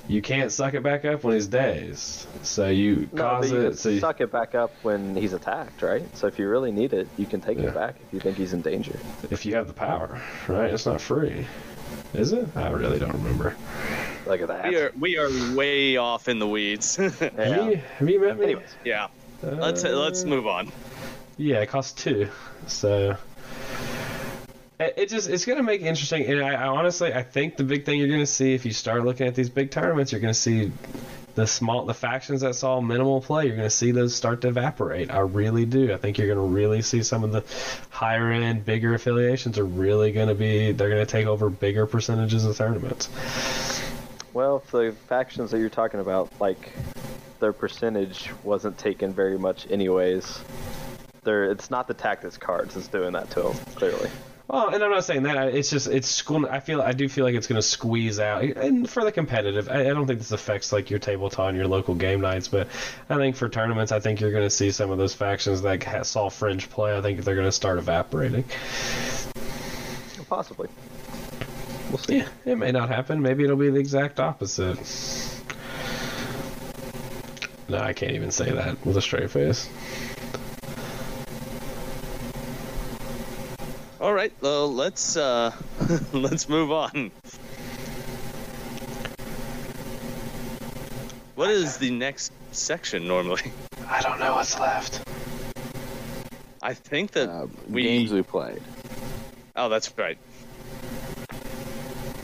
you can't suck it back up when he's dazed. So you no, cause but you it. Can so you suck it back up when he's attacked, right? So if you really need it, you can take yeah. it back if you think he's in danger. If you have the power, right? It's not free, is it? I really don't remember. Look at that. We are we are way off in the weeds. yeah. have, you, have you met me? Anyways, yeah. Uh, let's let's move on. Yeah, it costs two, so it just—it's going to make it interesting. And I, I honestly, I think the big thing you're going to see if you start looking at these big tournaments, you're going to see the small, the factions that saw minimal play. You're going to see those start to evaporate. I really do. I think you're going to really see some of the higher end, bigger affiliations are really going to be—they're going to take over bigger percentages of tournaments. Well, the factions that you're talking about, like their percentage wasn't taken very much, anyways. They're, it's not the tactics cards that's doing that to them, clearly. Well, and I'm not saying that. It's just it's school. I feel I do feel like it's going to squeeze out. And for the competitive, I, I don't think this affects like your tabletop and your local game nights. But I think for tournaments, I think you're going to see some of those factions that saw fringe play. I think they're going to start evaporating. Possibly. We'll see. Yeah, it may not happen. Maybe it'll be the exact opposite. No, I can't even say that with a straight face. All right, well, let's uh, let's move on. What is the next section normally? I don't know what's left. I think that uh, we games we played. Oh, that's right.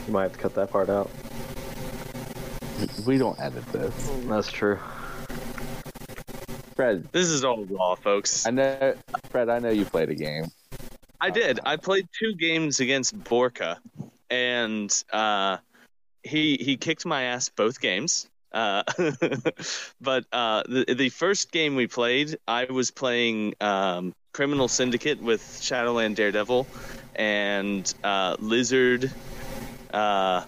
You might have to cut that part out. We don't edit this. That's true. Fred, this is all raw, folks. I know, Fred. I know you played a game. I did. I played two games against Borka, and uh, he he kicked my ass both games. Uh, but uh, the the first game we played, I was playing um, Criminal Syndicate with Shadowland Daredevil and uh, Lizard. Uh,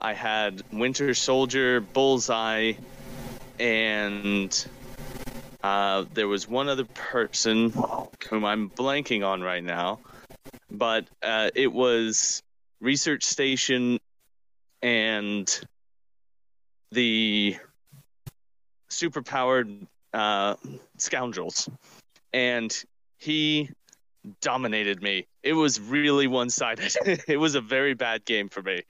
I had Winter Soldier, Bullseye, and... Uh, there was one other person whom I'm blanking on right now, but uh, it was Research Station and the superpowered uh, scoundrels, and he dominated me. It was really one-sided. It was a very bad game for me.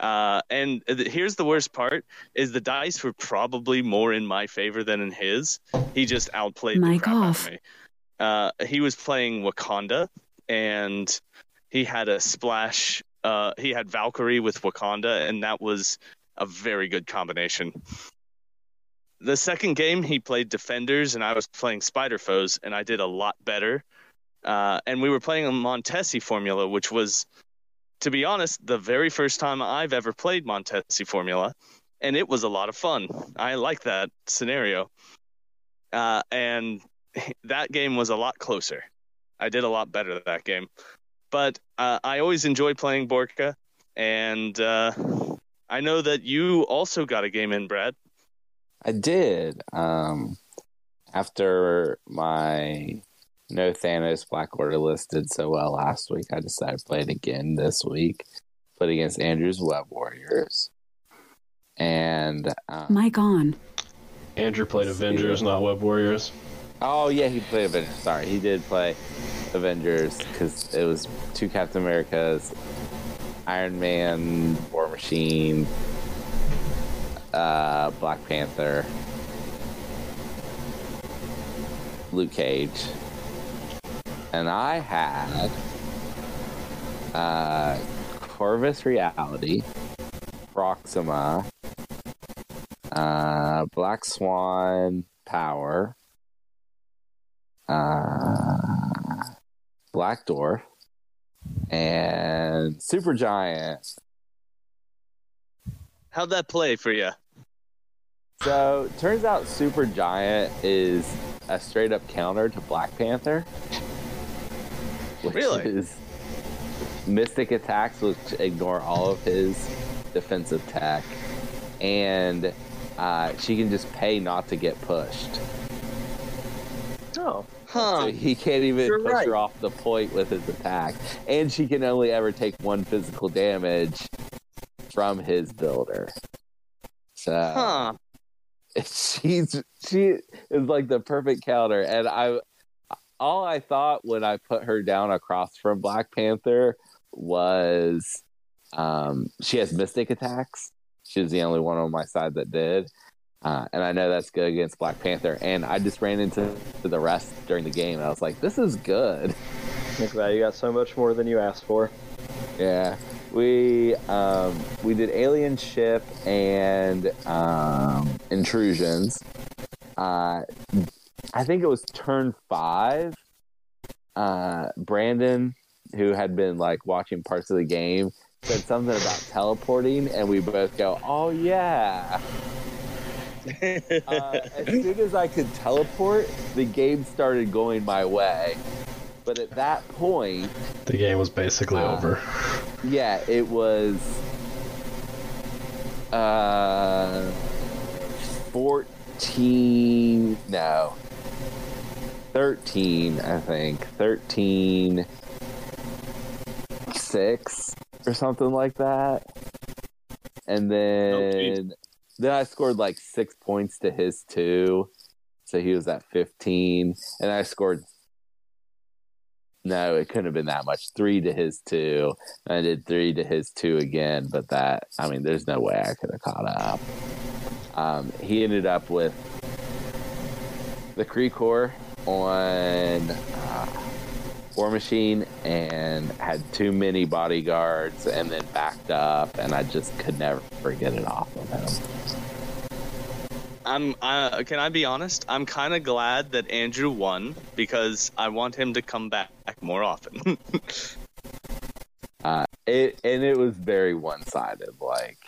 Uh, and th- here's the worst part, is the dice were probably more in my favor than in his. He just outplayed my the crap out of me. Uh, he was playing Wakanda, and he had a splash. Uh, he had Valkyrie with Wakanda, and that was a very good combination. The second game, he played Defenders, and I was playing Spider Foes, and I did a lot better. Uh, and we were playing a Montesi formula, which was, to be honest, the very first time I've ever played Montesi formula. And it was a lot of fun. I like that scenario. Uh, and that game was a lot closer. I did a lot better that game. But uh, I always enjoy playing Borka. And uh, I know that you also got a game in, Brad. I did. Um, after my No Thanos Black Order list did so well last week, I decided to play it again this week. Played against Andrew's Web Warriors. And um, Mike on. Andrew played Avengers, not Web Warriors. Oh yeah, he played Avengers. Sorry, he did play Avengers because it was two Captain Americas, Iron Man, War Machine, uh, Black Panther, Luke Cage, and I had uh, Corvus Reality, Proxima, uh, Black Swan Power, uh, Black Dwarf, and Supergiant. How'd that play for you? So, turns out Supergiant is a straight up counter to Black Panther. Which really? Is Mystic attacks, which ignore all of his defensive tech, and uh, she can just pay not to get pushed. Oh, huh. So he can't even You're push right. her off the point with his attack, and she can only ever take one physical damage from his builder. So huh. she's she is like the perfect counter, and I all I thought when I put her down across from Black Panther was. Um, she has Mystic attacks. She was the only one on my side that did. Uh, and I know that's good against Black Panther. And I just ran into the rest during the game. And I was like, this is good. Look at that. You got so much more than you asked for. Yeah. We um, we did Alien Ship and um, Intrusions. Uh, I think it was turn five. Uh, Brandon, who had been like watching parts of the game, said something about teleporting, and we both go, oh yeah. uh, as soon as I could teleport, the game started going my way. But at that point... the game was basically uh, over. Yeah, it was... Uh, fourteen... No. thirteen, I think. thirteen... six... or something like that, and then okay. then I scored like six points to his two, so he was at fifteen, and I scored no it couldn't have been that much three to his two, and I did three to his two again, but that I mean there's no way I could have caught up. Um, he ended up with the Kree Corps on uh, War Machine and had too many bodyguards and then backed up, and I just could never get it off of him. I'm, uh, can I be honest? I'm kind of glad that Andrew won because I want him to come back more often. uh, it and it was very one-sided. Like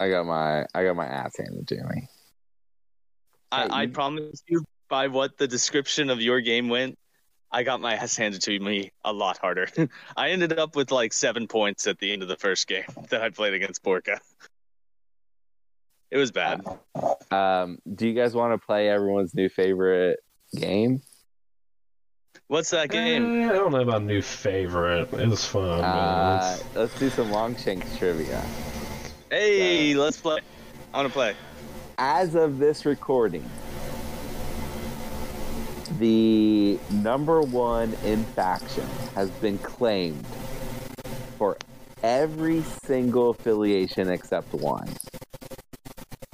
I got my I got my ass handed to me. I, hey, I you... promise you, by what the description of your game went, I got my ass handed to me a lot harder. I ended up with like seven points at the end of the first game that I played against Borka. It was bad. Um, do you guys want to play everyone's new favorite game? What's that game? Uh, I don't know about new favorite. It was fun. Uh, let's... let's do some Longshanks trivia. Hey, so, let's play. I want to play. As of this recording, the number one in faction has been claimed for every single affiliation except one.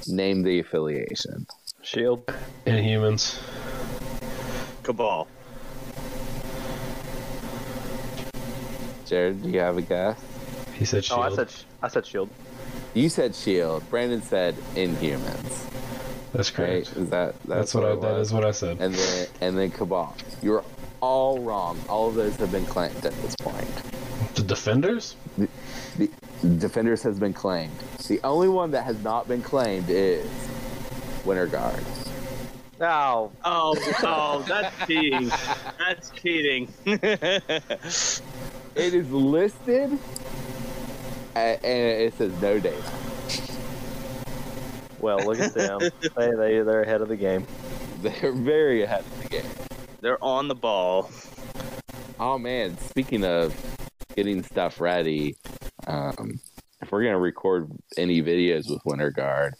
Name the affiliation. Shield. Inhumans. Cabal. Jared, do you have a guess? He said Shield. Oh, I said, I said Shield. You said Shield. Brandon said Inhumans. That's correct. Right? That, that's, that's what, what I, that was. is what I said. And then, and then Cabal. You're all wrong. All of those have been claimed at this point. The Defenders? The, the Defenders has been claimed. The only one that has not been claimed is Winter Guard. Oh. Oh, oh, that's cheating. That's cheating. It is listed, and it says no data. Well, look at them. They, they, they're ahead of the game. They're very ahead of the game. They're on the ball. Oh, man. Speaking of getting stuff ready, um, if we're going to record any videos with Winter Guard,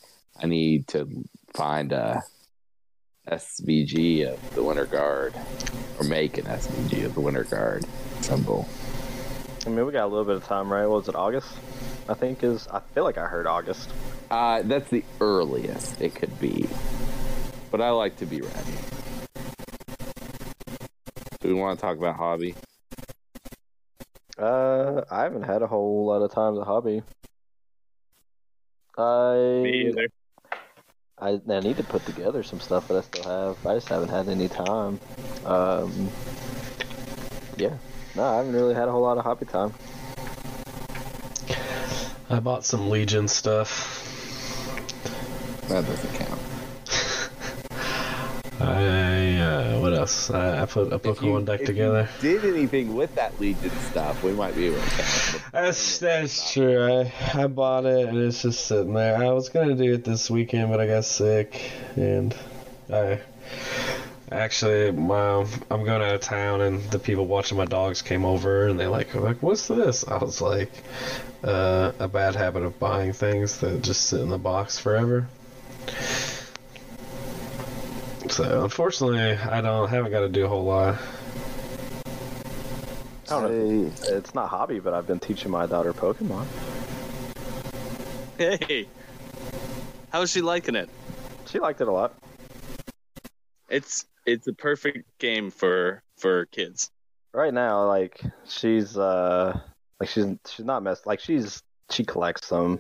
I need to find a S V G of the Winter Guard, or make an S V G of the Winter Guard symbol. I mean, we got a little bit of time, right? What was it, August? I think is. I feel like I heard August. Uh, that's the earliest it could be, but I like to be ready. Do we want to talk about hobby? Uh, I haven't had a whole lot of time to hobby. I. Me either. I, I need to put together some stuff that I still have. I just haven't had any time. Um, yeah. No, I haven't really had a whole lot of hobby time. I bought some Legion stuff. That doesn't count. I, uh, what else? I, I put a Pokemon deck together. If you did anything with that Legion stuff, we might be able to. That's, that's true. I, I bought it, and it's just sitting there. I was going to do it this weekend, but I got sick, and I... Actually, my, I'm going out of town, and the people watching my dogs came over, and they like, were like, what's this? I was like, uh, a bad habit of buying things that just sit in the box forever. So, unfortunately, I don't haven't got to do a whole lot. I don't know. It's not hobby, but I've been teaching my daughter Pokemon. Hey! How's she liking it? She liked it a lot. It's it's a perfect game for for kids. Right now, like she's uh like she's she's not messed like she's she collects them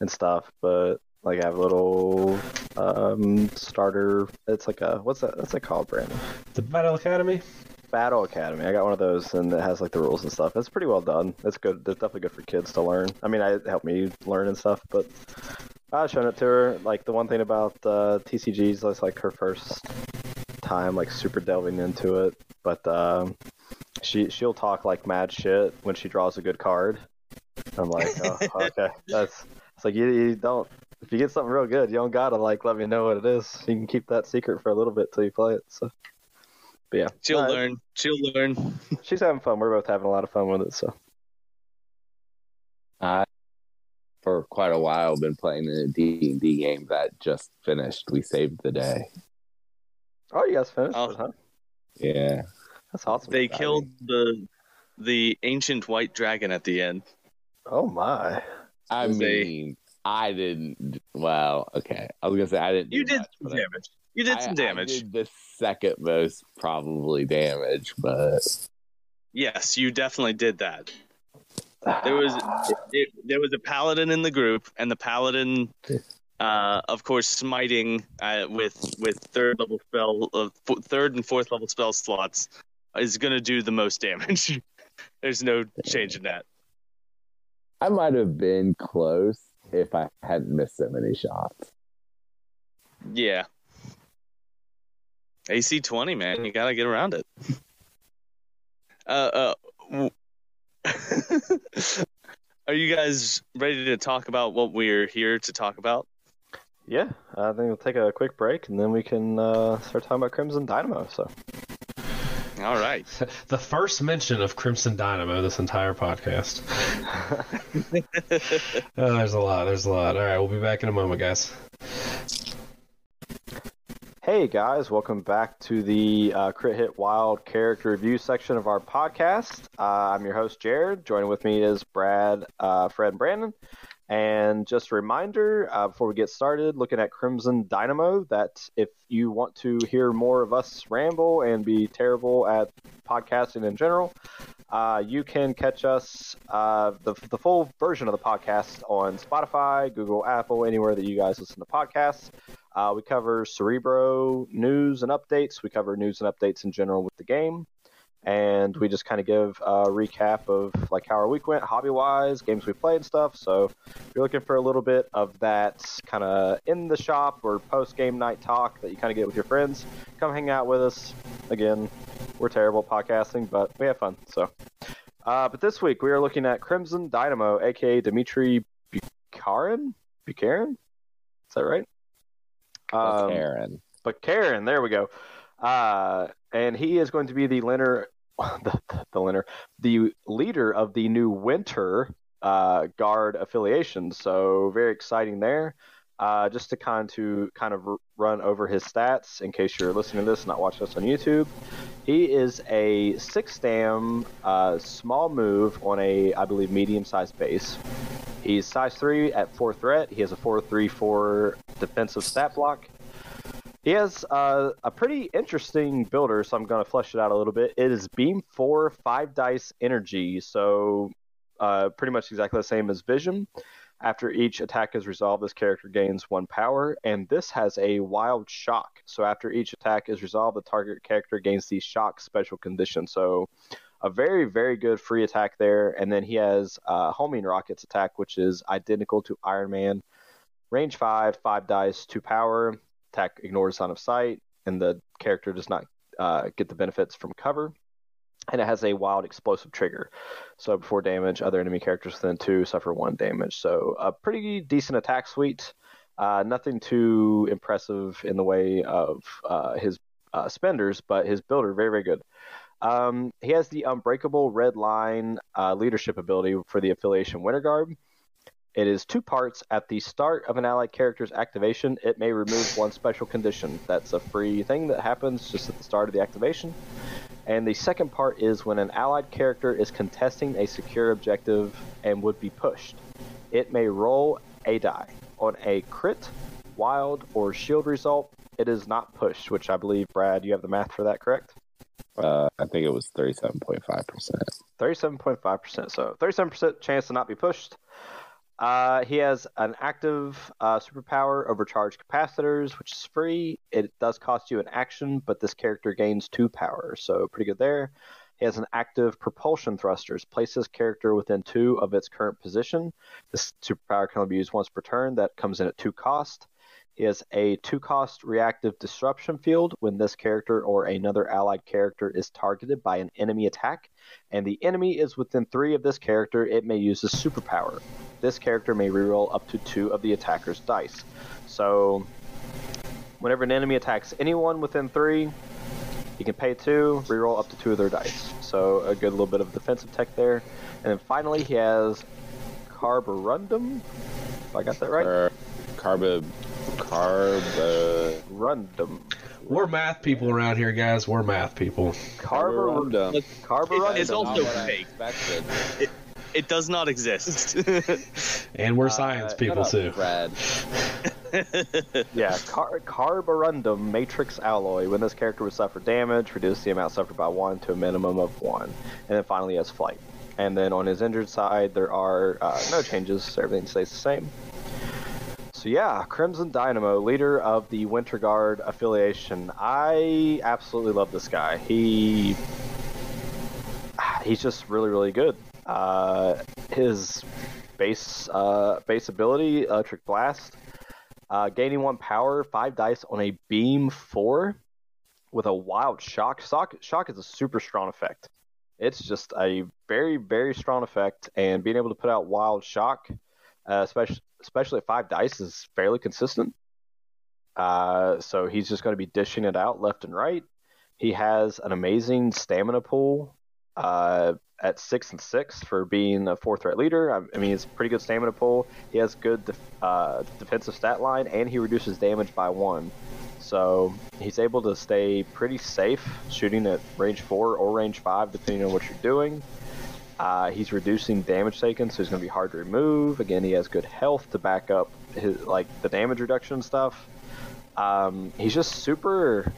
and stuff, but like I have a little um starter. It's like a what's that? What's it called, Brandon? The Battle Academy. Battle Academy. I got one of those, and it has like the rules and stuff. It's pretty well done. It's good. It's definitely good for kids to learn. I mean, I, it helped me learn and stuff, but I've shown it to her. Like the one thing about uh, T C Gs, that's like her first time, like super delving into it. But um, she she'll talk like mad shit when she draws a good card. I'm like, oh, okay, that's it's like you, you don't. If you get something real good, you don't gotta like let me know what it is. You can keep that secret for a little bit till you play it. So, but yeah, she'll right. learn. She'll learn. She's having fun. We're both having a lot of fun with it. So, I uh, for quite a while been playing a D and D game that just finished. We saved the day. Oh, you guys finished oh. it, huh? Yeah, that's awesome. They killed the the ancient white dragon at the end. Oh my! I mean. A... I didn't. Well, okay. I was gonna say I didn't. You did much, some damage. I, you did some I, damage. I did the second most probably damage, but yes, you definitely did that. There was it, it, there was a paladin in the group, and the paladin, uh, of course, smiting uh, with with third level spell, uh, f- third and fourth level spell slots, is gonna do the most damage. There's no change in that. I might have been close. If I hadn't missed so many shots. Yeah. A C twenty, man. You gotta get around it. Uh, uh, are you guys ready to talk about what we're here to talk about? Yeah. I think we'll take a quick break, and then we can uh, start talking about Crimson Dynamo. So. All right. The first mention of Crimson Dynamo this entire podcast. oh, there's a lot. There's a lot. All right. We'll be back in a moment, guys. Hey, guys. Welcome back to the uh, Crit Hit Wild character review section of our podcast. Uh, I'm your host, Jared. Joining with me is Brad, uh, Fred, and Brandon. And just a reminder, uh, before we get started, looking at Crimson Dynamo, that if you want to hear more of us ramble and be terrible at podcasting in general, uh, you can catch us, uh, the, the full version of the podcast on Spotify, Google, Apple, anywhere that you guys listen to podcasts. Uh, we cover Cerebro news and updates. We cover news and updates in general with the game. And we just kind of give a recap of like how our week went, hobby-wise, games we played and stuff. So if you're looking for a little bit of that kind of in the shop or post-game night talk that you kind of get with your friends, come hang out with us. Again, we're terrible at podcasting, but we have fun. So, uh, but this week we are looking at Crimson Dynamo, a k a. Dimitri Bucharin? Bucharin? Is that right? Bucharin. Um, Bucharin, there we go. Uh, and he is going to be the leader, the, the leader, the leader of the new Winter uh, Guard affiliation. So very exciting there. Uh, just to kind to kind of run over his stats in case you're listening to this and not watching this on YouTube. He is a six stam, uh, small move on a, I believe, medium sized base. He's size three at four threat. He has a four three four defensive stat block. He has uh, a pretty interesting builder, so I'm going to flesh it out a little bit. It is Beam four, five Dice Energy, so uh, pretty much exactly the same as Vision. After each attack is resolved, this character gains one power, and this has a Wild Shock. So after each attack is resolved, the target character gains the Shock Special Condition. So a very, very good free attack there. And then he has uh, Homing Rockets attack, which is identical to Iron Man. Range five, five Dice, two Power. Attack ignores line of sight, and the character does not uh, get the benefits from cover. And it has a wild explosive trigger. So before damage, other enemy characters within two suffer one damage. So a pretty decent attack suite. Uh, nothing too impressive in the way of uh, his uh, spenders, but his builder, very, very good. Um, he has the Unbreakable Red Line uh, leadership ability for the affiliation Winter Guard. It is two parts. At the start of an allied character's activation, it may remove one special condition. That's a free thing that happens just at the start of the activation. And the second part is when an allied character is contesting a secure objective and would be pushed, it may roll a die. On a crit, wild, or shield result, it is not pushed, which I believe, Brad, you have the math for that, correct? Uh, I think it was thirty-seven point five percent. thirty-seven point five percent. So thirty-seven percent chance to not be pushed. Uh, he has an active uh, superpower, Overcharge Capacitors, which is free. It does cost you an action, but this character gains two power, so pretty good there. He has an active Propulsion Thrusters. Place this character within two of its current position. This superpower can only be used once per turn. That comes in at two cost. He has a two-cost Reactive Disruption Field. When this character or another allied character is targeted by an enemy attack, and the enemy is within three of this character, it may use a superpower. This character may reroll up to two of the attacker's dice. So whenever an enemy attacks anyone within three, you can pay two, reroll up to two of their dice. So a good little bit of defensive tech there. And then finally, he has Carborundum. If I got that right? Uh, Carb... Carborundum. We're math people around here, guys. We're math people. Carborundum. It, Carborundum. It's also fake. It, it does not exist. And we're uh, science people, up, too. Brad. Yeah, car- Carborundum Matrix Alloy. When this character would suffer damage, reduce the amount suffered by one to a minimum of one. And then finally, he has Flight. And then on his injured side, there are uh, no changes, so everything stays the same. So yeah, Crimson Dynamo, leader of the Winter Guard affiliation. I absolutely love this guy. He he's just really, really good. Uh, his base uh, base ability, Electric Blast, uh, gaining one power, five dice on a beam four with a wild shock. Shock, shock is a super strong effect. It's just a very, very strong effect, and being able to put out wild shock, uh, especially. especially at five dice, is fairly consistent. Uh, so he's just going to be dishing it out left and right. He has an amazing stamina pool uh, at six and six for being a four threat leader. I, I mean, it's a pretty good stamina pool. He has good def- uh, defensive stat line, and he reduces damage by one. So he's able to stay pretty safe, shooting at range four or range five, depending on what you're doing. Uh, he's reducing damage taken, so he's going to be hard to remove. Again, he has good health to back up his, like, the damage reduction stuff. Um, he's just super.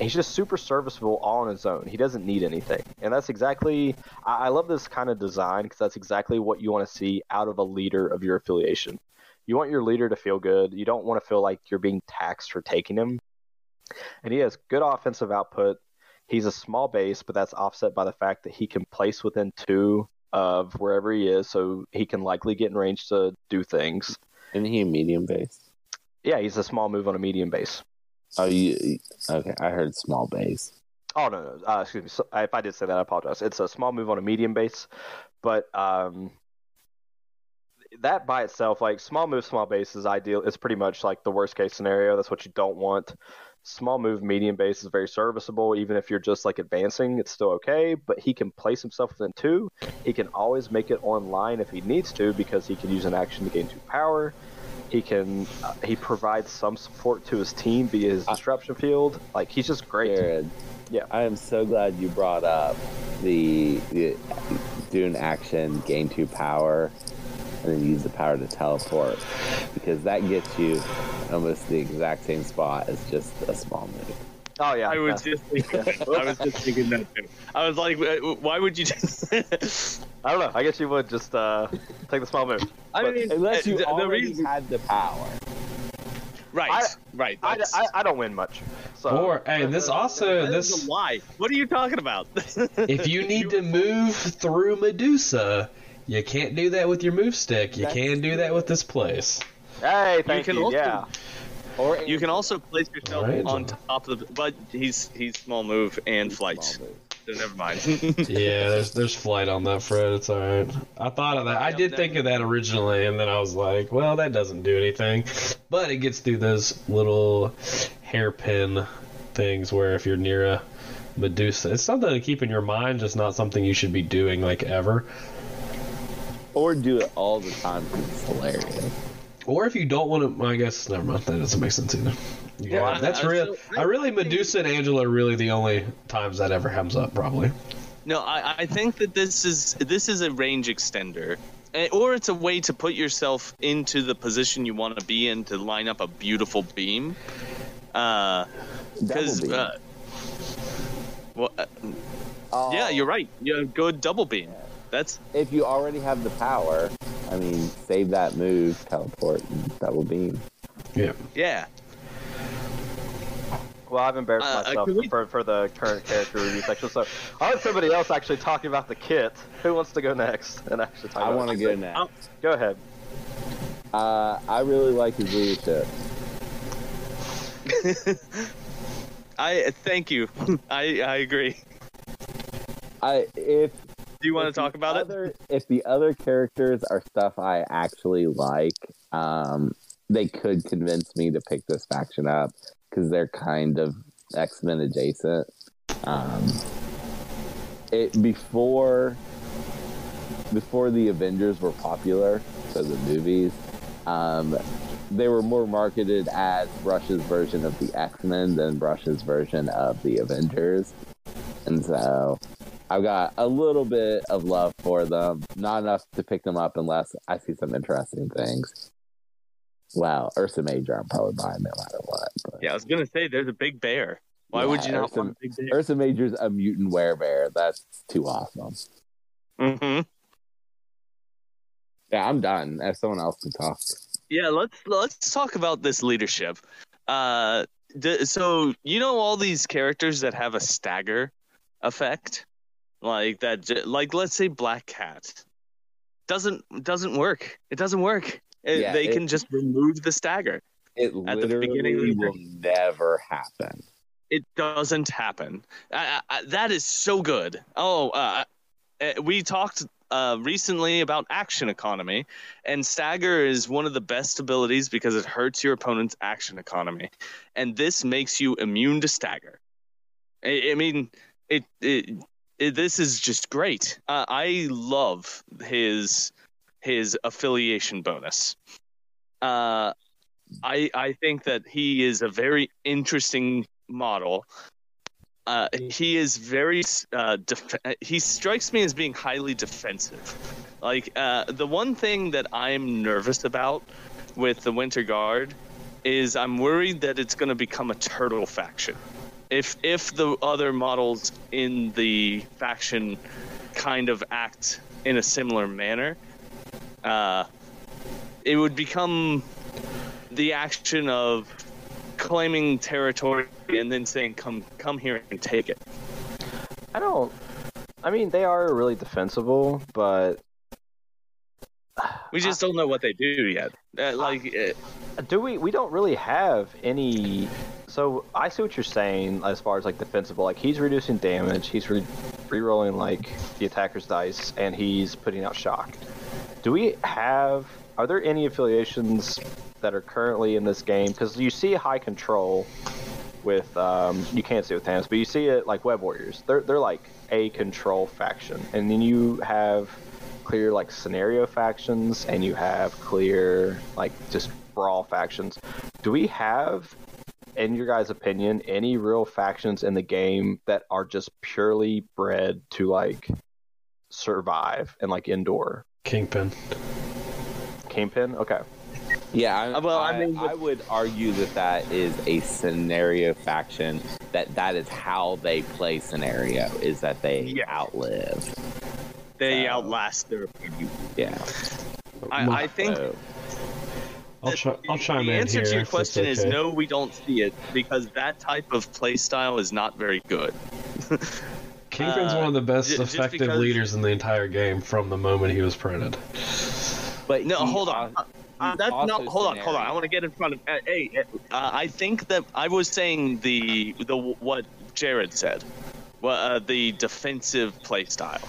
He's just super serviceable all on his own. He doesn't need anything, and that's exactly. I, I love this kind of design because that's exactly what you want to see out of a leader of your affiliation. you want your leader to feel good. You don't want to feel like you're being taxed for taking him. And he has good offensive output. He's a small base, but that's offset by the fact that he can place within two of wherever he is, so he can likely get in range to do things. Isn't he a medium base? Yeah, he's a small move on a medium base. Oh, you, okay. I heard small base. Oh, no, no. Uh, excuse me. So, if I did say that, I apologize. It's a small move on a medium base, but um, that by itself, like, small move, small base is ideal. It's pretty much, like, the worst-case scenario. That's what you don't want. Small move, medium base is very serviceable. Even if you're just, like, advancing, it's still okay, but he can place himself within two. He can always make it online if he needs to because he can use an action to gain two power. He can uh, he provides some support to his team via his disruption field. Like, he's just great. Jared, yeah, I am so glad you brought up the, the do an action, gain two power, and then use the power to teleport, because that gets you almost the exact same spot as just a small move. Oh yeah, I was just thinking that. I was just thinking that too. I was like, why would you just? I don't know. I guess you would just uh, take the small move. I but mean, unless you the, already the reason... had the power. Right, I, right. I, I, I don't win much. So. Or hey, this also this why? What are you talking about? If you need to move through Medusa, you can't do that with your move stick. You can do that with this place. Hey, thank you. you. Also... Yeah. Or you can also place yourself right on top of the, but he's he's small move and flight. So never mind. Yeah, there's there's flight on that, Fred. It's all right. I thought of that. I did think of that originally, and then I was like, well, that doesn't do anything. But it gets through those little hairpin things where if you're near a Medusa, it's something to keep in your mind, just not something you should be doing like ever. Or do it all the time because it's hilarious. Or if you don't want to, I guess, never mind. That doesn't make sense either. Yeah, yeah, that's I, real. I, I really, Medusa and Angela are really the only times that ever comes up, probably. No, I, I think that this is this is a range extender, or it's a way to put yourself into the position you want to be in to line up a beautiful beam. Uh, because uh, well, uh, uh, yeah, you're right. You go double beam. Yeah. That's if you already have the power. I mean, save that move, teleport, and double beam. Yeah. Yeah. Well, I've embarrassed uh, myself we... for, for the current character review section, so I want somebody else actually talking about the kit. Who wants to go next? And actually, talk I want to go next. I'll... Go ahead. Uh, I really like his leadership. I thank you. I I agree. I if. Do you want if to talk about other, it? If the other characters are stuff I actually like, um, they could convince me to pick this faction up because they're kind of X-Men adjacent. Um, it before before the Avengers were popular, so the movies, um, they were more marketed as Rush's version of the X-Men than Rush's version of the Avengers, and so. I've got a little bit of love for them. Not enough to pick them up unless I see some interesting things. Wow, Ursa Major, I'm probably buying no matter what. But... Yeah, I was going to say, there's a big bear. Why yeah, would you not Ursa, want a big bear? Ursa Major's a mutant werebear. That's too awesome. Mm-hmm. Yeah, I'm done. As someone else can talk. Yeah, let's, let's talk about this leadership. Uh, d- so, you know all these characters that have a stagger effect? Like that, like let's say Black Cat doesn't doesn't work. It doesn't work. It, yeah, they it, can just remove the stagger. It at literally the beginning will never happen. It doesn't happen. I, I, that is so good. Oh, uh, we talked uh, recently about action economy, and stagger is one of the best abilities because it hurts your opponent's action economy, and this makes you immune to stagger. I, I mean, it. it It, this is just great. Uh, I love his his affiliation bonus. Uh, I I think that he is a very interesting model. Uh, he is very uh, def- he strikes me as being highly defensive. Like uh, the one thing that I'm nervous about with the Winter Guard is I'm worried that it's going to become a turtle faction. If if the other models in the faction kind of act in a similar manner, uh, it would become the action of claiming territory and then saying, come come here and take it. I don't... I mean, they are really defensible, but... We just I, don't know what they do yet. Uh, like, it, do we? We don't really have any... So, I see what you're saying as far as, like, defensible. Like, he's reducing damage, he's re- re-rolling, like, the attacker's dice, and he's putting out shock. Do we have... Are there any affiliations that are currently in this game? Because you see high control with... Um, you can't see it with Thanos, but you see it, like, Web Warriors. They're, they're like, a control faction. And then you have... clear like scenario factions, and you have clear like just brawl factions. Do we have, in your guys' opinion, any real factions in the game that are just purely bred to like survive and like endure? Kingpin. Kingpin? Okay. Yeah, I, well, I, I mean, I would argue that that is a scenario faction. That that is how they play scenario, is that they yeah. outlive. They um, outlast their opinion. Yeah. I, I think... Uh, I'll, try, I'll try The answer here, to your question okay. is no, we don't see it, because that type of playstyle is not very good. Kingpin's uh, one of the best j- effective because... leaders in the entire game from the moment he was printed. But No, hold on. Uh, uh, that's not, hold on, hold on. I want to get in front of... Uh, hey, uh, I think that I was saying the the what Jared said. Well, uh, the defensive playstyle.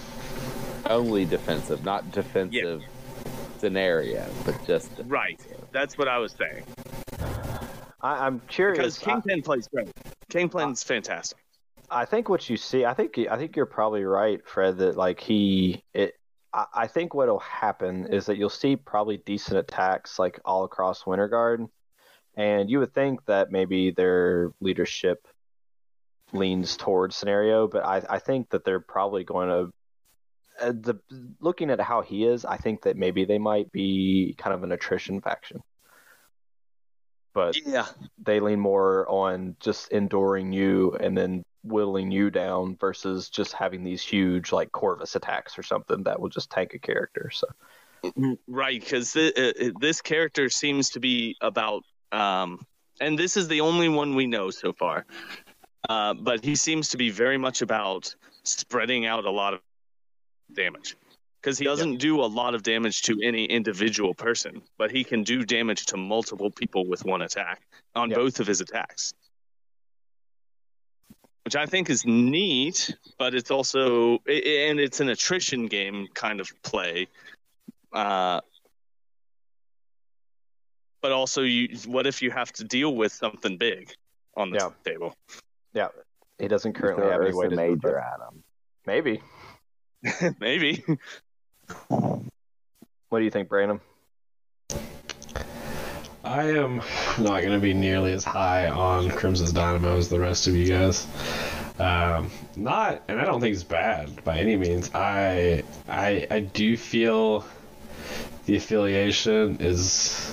Only defensive, not defensive yeah. scenario, but just defensive. Right. That's what I was saying. I, I'm curious because Kingpin I, plays great. Kingpin's I, fantastic. I think what you see. I think I think you're probably right, Fred. That like he. It, I, I think what'll happen is that you'll see probably decent attacks like all across Winter Guard, and you would think that maybe their leadership leans towards scenario, but I, I think that they're probably going to. Uh, the, looking at how he is, I think that maybe they might be kind of an attrition faction. But yeah. they lean more on just enduring you and then whittling you down versus just having these huge like Corvus attacks or something that will just tank a character. So right, because th- uh, this character seems to be about, um, and this is the only one we know so far, uh, but he seems to be very much about spreading out a lot of damage, because he doesn't yeah. do a lot of damage to any individual person, but he can do damage to multiple people with one attack on yeah. both of his attacks, which I think is neat, but it's also it, and it's an attrition game kind of play, uh, but also you what if you have to deal with something big on the yeah. table? Yeah, he doesn't currently have any way to major at him. Maybe. Maybe. What do you think, Brandon? I am not going to be nearly as high on Crimson Dynamo as the rest of you guys. Um, not, and I don't think it's bad by any means. I, I, I do feel the affiliation is.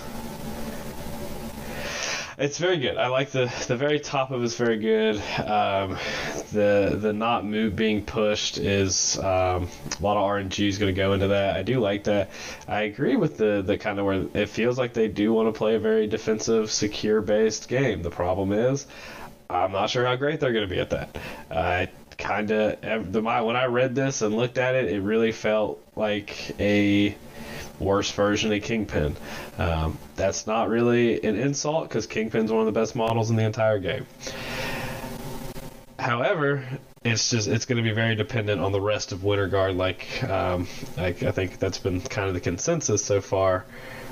It's very good. I like the the very top of it's very good. Um, the the not move being pushed is um, a lot of R N G is going to go into that. I do like that. I agree with the the kind of where it feels like they do want to play a very defensive, secure based game. The problem is, I'm not sure how great they're going to be at that. I kind of when I read this and looked at it, it really felt like a worse version of Kingpin. Um, that's not really an insult, because Kingpin's one of the best models in the entire game. However, it's just it's going to be very dependent on the rest of Winter Guard. Like, um, like I think that's been kind of the consensus so far.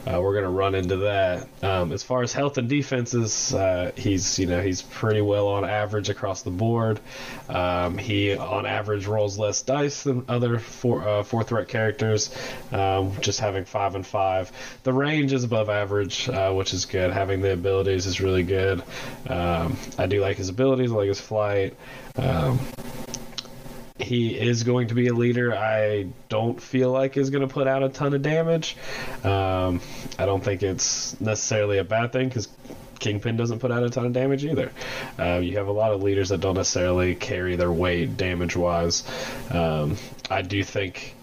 Uh, we're going to run into that. Um, as far as health and defenses, uh, he's you know he's pretty well on average across the board. Um, he on average rolls less dice than other four uh, four threat characters, um, just having five and five. The range is above average, uh, which is good. Having the abilities is really good. Um, I do like his abilities. I like his flight. Um, He is going to be a leader. I don't feel like is going to put out a ton of damage. Um, I don't think it's necessarily a bad thing, because Kingpin doesn't put out a ton of damage either. Uh, you have a lot of leaders that don't necessarily carry their weight damage-wise. Um, I do think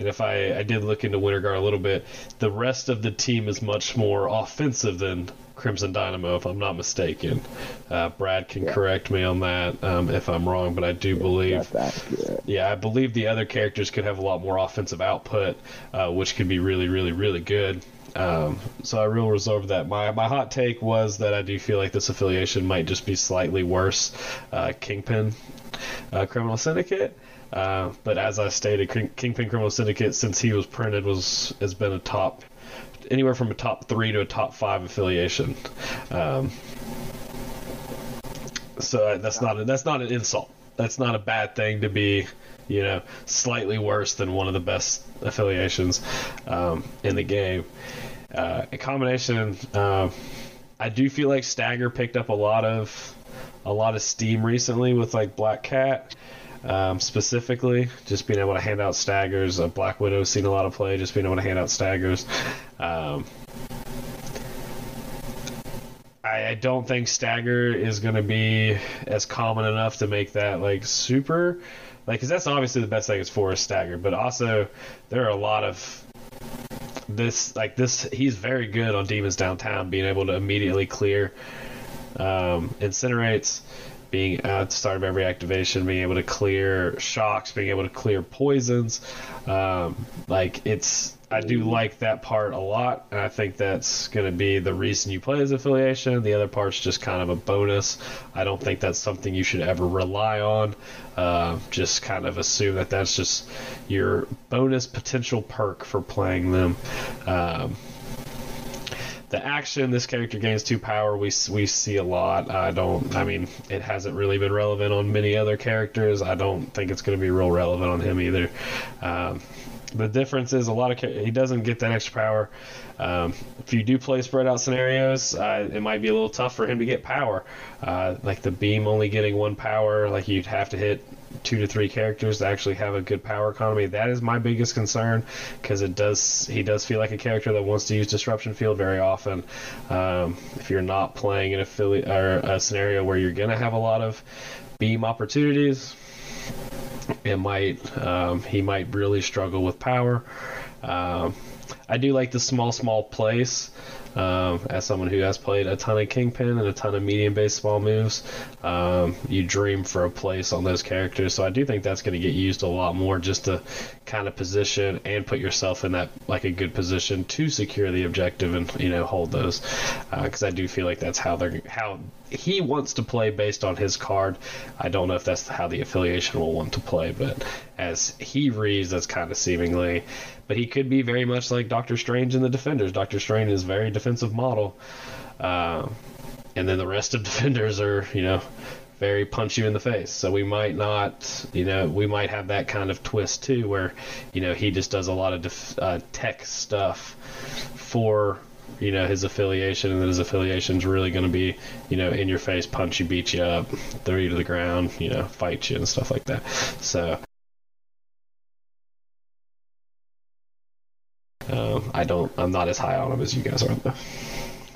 And if I, I did look into Winter Guard a little bit, the rest of the team is much more offensive than Crimson Dynamo, if I'm not mistaken. Uh, Brad can yeah. correct me on that um, if I'm wrong, but I do yeah, believe... Yeah, I believe the other characters could have a lot more offensive output, uh, which could be really, really, really good. Um, so I will reserve that. My my hot take was that I do feel like this affiliation might just be slightly worse. Uh, Kingpin, uh, Criminal Syndicate. Uh, but as I stated, King, Kingpin Criminal Syndicate, since he was printed, was has been a top, anywhere from a top three to a top five affiliation. Um, so that's not a, that's not an insult. That's not a bad thing to be, you know, slightly worse than one of the best affiliations um, in the game. Uh, a combination, uh, I do feel like Stagger picked up a lot of a lot of steam recently with like Black Cat. Um, specifically, just being able to hand out staggers. Uh, Black Widow's seen a lot of play, just being able to hand out staggers. Um, I, I don't think stagger is going to be as common enough to make that like super, like, because that's obviously the best thing it's for is stagger. But also, there are a lot of this like this. He's very good on Demons Downtown, being able to immediately clear um, incinerates. Being at the start of every activation, being able to clear shocks, being able to clear poisons. Um, like, it's, I do like that part a lot, and I think that's going to be the reason you play this affiliation. The other part's just kind of a bonus. I don't think that's something you should ever rely on. Uh, just kind of assume that that's just your bonus potential perk for playing them. Um, The action, this character gains two power, we we see a lot. I don't, I mean, it hasn't really been relevant on many other characters. I don't think it's going to be real relevant on him either. Um, the difference is a lot of, he doesn't get that extra power. Um, if you do play spread out scenarios, uh, it might be a little tough for him to get power. Uh, like the beam only getting one power, like you'd have to hit two to three characters to actually have a good power economy. That is my biggest concern, because it does he does feel like a character that wants to use disruption field very often. Um, if you're not playing an affiliate or a scenario where you're gonna have a lot of beam opportunities, it might um, he might really struggle with power. Um, I do like the small small place. Um, as someone who has played a ton of Kingpin and a ton of medium-based small moves, um, you dream for a place on those characters. So I do think that's going to get used a lot more, just to kind of position and put yourself in that like a good position to secure the objective and, you know, hold those. Because uh, I do feel like that's how they're how he wants to play based on his card. I don't know if that's how the affiliation will want to play, but as he reads, that's kind of seemingly. But he could be very much like Doctor Strange in the Defenders. Doctor Strange is very defensive model. Uh, and then the rest of Defenders are, you know, very punch you in the face. So we might not, you know, we might have that kind of twist too, where, you know, he just does a lot of def- uh, tech stuff for, you know, his affiliation, and then his affiliation's really going to be, you know, in your face, punch you, beat you up, throw you to the ground, you know, fight you and stuff like that. So... Um, I don't. I'm not as high on him as you guys are, though.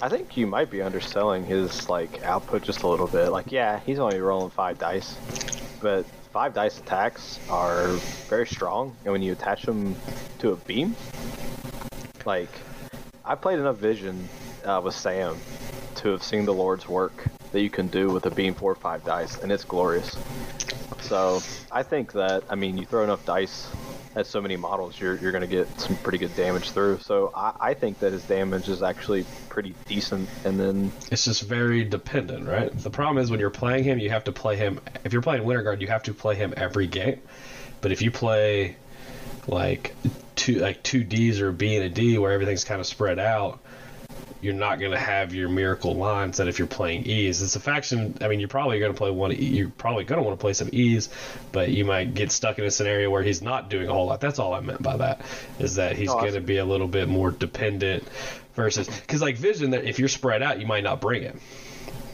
I think you might be underselling his like output just a little bit. Like, yeah, he's only rolling five dice, but five dice attacks are very strong, and when you attach them to a beam, like I played enough Vision uh, with Sam to have seen the Lord's work that you can do with a beam four or five dice, and it's glorious. So I think that I mean, you throw enough dice. That's so many models, you're you're gonna get some pretty good damage through. So I, I think that his damage is actually pretty decent, and then it's just very dependent, right? The problem is when you're playing him, you have to play him. If you're playing Winter Guard, you have to play him every game. But if you play like two like two Ds or B and a D, where everything's kind of spread out, you're not going to have your miracle lines that if you're playing E's. It's a faction. I mean, you're probably going to play one. You're probably going to want to play some E's, but you might get stuck in a scenario where he's not doing a whole lot. That's all I meant by that, is that he's awesome. Going to be a little bit more dependent versus, because like Vision, if you're spread out, you might not bring it,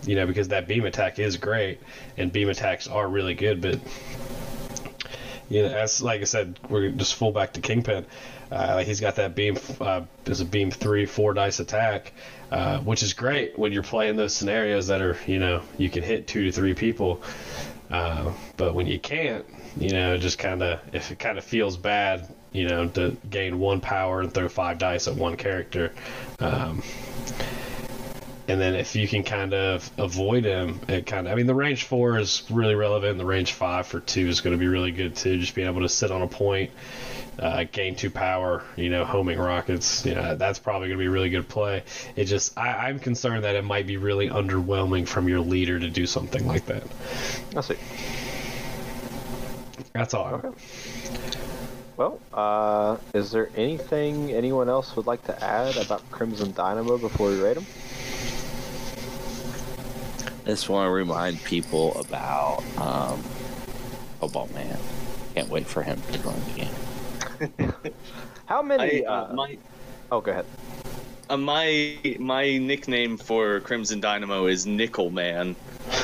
you know, because that beam attack is great, and beam attacks are really good. But you know, as like I said, we're just full back to Kingpin. Uh, like he's got that beam, uh, is a beam three, four dice attack, uh, which is great when you're playing those scenarios that are, you know, you can hit two to three people. Uh, but when you can't, you know, it just kind of, if it kind of feels bad you know, to gain one power and throw five dice at one character. Um, and then if you can kind of avoid him, it kind of, I mean, the range four is really relevant. The range five for two is going to be really good too. Just being able to sit on a point, uh, gain two power, you know, homing rockets, you know, that's probably going to be a really good play. It just, I, I'm concerned that it might be really underwhelming from your leader to do something like that. I see. That's all. Okay. Well, uh, is there anything anyone else would like to add about Crimson Dynamo before we rate him? I just want to remind people about um, Football Man. Can't wait for him to join again. How many? I, uh, uh, my, oh, go ahead. Uh, my my nickname for Crimson Dynamo is Nickel Man,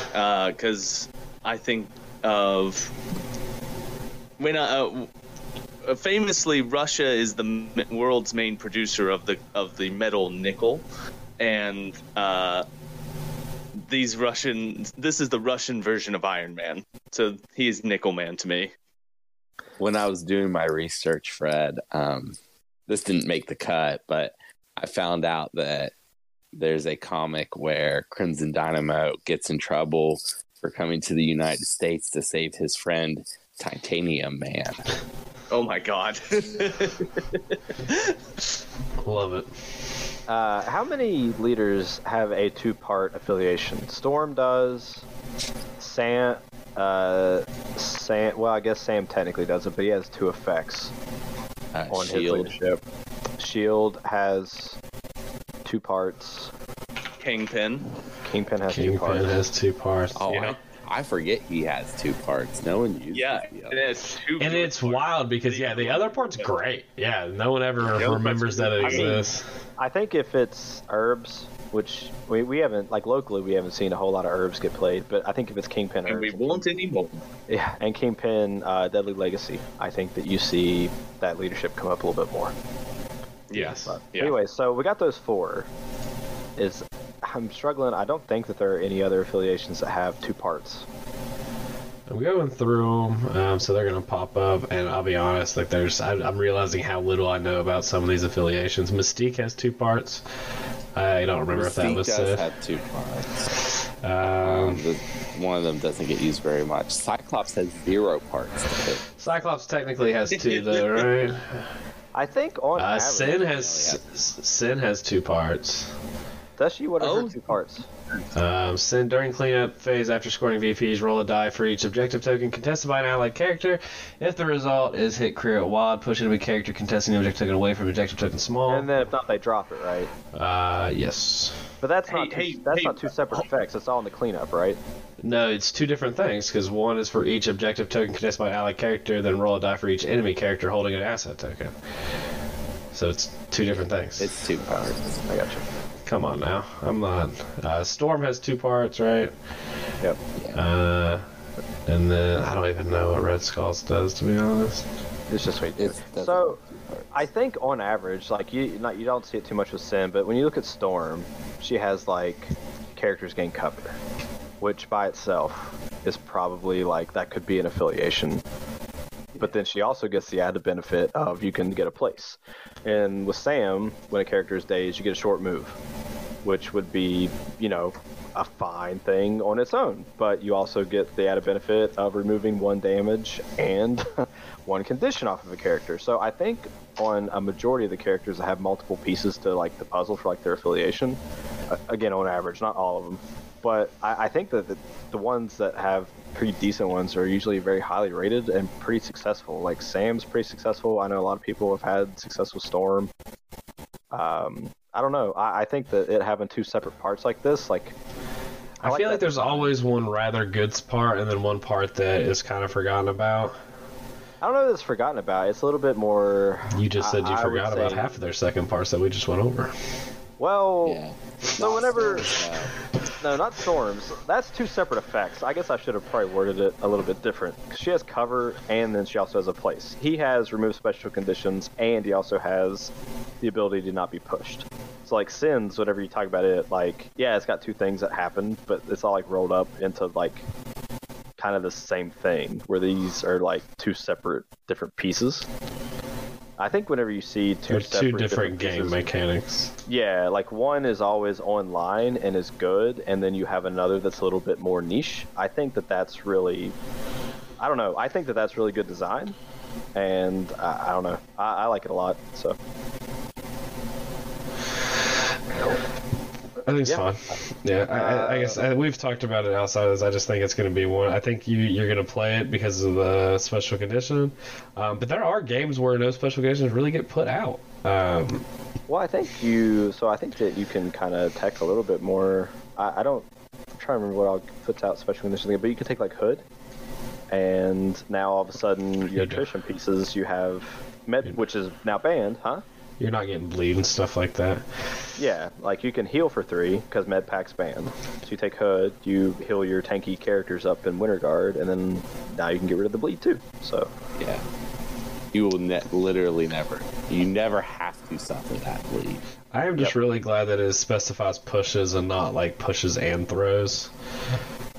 because uh, I think of when I. Uh, Famously, Russia is the world's main producer of the of the metal nickel, and uh, these Russian. This is the Russian version of Iron Man, so he is Nickel Man to me. When I was doing my research, Fred, um, this didn't make the cut, but I found out that there's a comic where Crimson Dynamo gets in trouble for coming to the United States to save his friend Titanium Man. Oh my god. Love it. Uh, how many leaders have a two-part affiliation? Storm does. Sam, uh, Sam, well, I guess Sam technically does it, but he has two effects uh, on Shield. His leadership. Shield has two parts. Kingpin. Kingpin has Kingpin two parts. Kingpin has two parts. Oh, yeah. I- I forget he has two parts. No one uses yeah, the other. Yeah, it and it's parts. Wild because, yeah, the other part's great. Yeah, no one ever no remembers that it exists. I, mean, I think if it's Herbs, which we, we haven't, like locally, we haven't seen a whole lot of Herbs get played, but I think if it's Kingpin and Herbs. We and we won't anymore. Yeah, and Kingpin uh, Deadly Legacy, I think that you see that leadership come up a little bit more. Yes. But yeah. Anyway, so we got those four. Is I'm struggling. I don't think that there are any other affiliations that have two parts. I'm going through them, um, so they're going to pop up, and I'll be honest, like there's, I, I'm realizing how little I know about some of these affiliations. Mystique has two parts. I don't remember Mystique if that was does said. Have two parts. Um, um, the, one of them doesn't get used very much. Cyclops has zero parts. Cyclops technically has two, though, right? I think on uh, average, Sin has Sin has two parts. Does she? What are oh. her two parts? Um, send during cleanup phase after scoring V Ps, roll a die for each objective token contested by an allied character. If the result is hit, clear it wild, push it to a character contesting the objective token away from objective token small. And then if not, they drop it, right? Uh, yes. But that's hey, not two, hey, that's hey, not two separate hey. effects. It's all in the cleanup, right? No, it's two different things because one is for each objective token contested by an allied character, then roll a die for each enemy character holding an asset token. So it's two different things. It's two parts. I got you. Come on now, I'm not. Uh, Storm has two parts, right? Yep. Uh, and then I don't even know what Red Skulls does, to be honest. It's just wait. It's so, I think on average, like you, not you don't see it too much with Sin, but when you look at Storm, she has like characters gain cover, which by itself is probably like that could be an affiliation. But then she also gets the added benefit of you can get a place. And with Sam, when a character is dazed, you get a short move, which would be, you know, a fine thing on its own. But you also get the added benefit of removing one damage and one condition off of a character. So I think on a majority of the characters that have multiple pieces to, like, the puzzle for, like, their affiliation, again, on average, not all of them. But I, I think that the, the ones that have pretty decent ones are usually very highly rated and pretty successful. Like Sam's pretty successful. I know a lot of people have had success with Storm. Um, I don't know. I, I think that it having two separate parts like this, like I, I like feel like there's part. Always one rather good part and then one part that is kind of forgotten about. I don't know that it's forgotten about. It's a little bit more. You just said I, you I forgot about say... half of their second parts that we just went over. Well, yeah. so whenever. No, not Storms. That's two separate effects. I guess I should have probably worded it a little bit different. She has cover, and then she also has a place. He has removed special conditions, and he also has the ability to not be pushed. So, like, Sins, whenever you talk about it, like, yeah, it's got two things that happen, but it's all, like, rolled up into, like, kind of the same thing, where these are, like, two separate different pieces. I think whenever you see two There's separate two different, different game pieces, mechanics. Yeah, like one is always online and is good, and then you have another that's a little bit more niche. I think that that's really, I don't know. I think that that's really good design, and I, I don't know. I, I like it a lot. So I think it's yeah. fun. Yeah, uh, I, I guess I, we've talked about it outside of this. I just think it's going to be one. I think you, you're going to play it because of the special condition. Um, but there are games where no special conditions really get put out. Um, well, I think you... So I think that you can kind of tech a little bit more. I, I don't... I'm trying to remember what all puts out special conditions. But you can take, like, Hood. And now all of a sudden, your attrition pieces, you have... Med, which is now banned, huh? You're not getting bleed and stuff like that. Yeah, like you can heal for three because med packs banned. So you take Hood, you heal your tanky characters up in Winter Guard, and then now you can get rid of the bleed too. So yeah, you will ne- literally never. You never have to suffer that bleed. I am just yep. really glad that it specifies pushes and not like pushes and throws,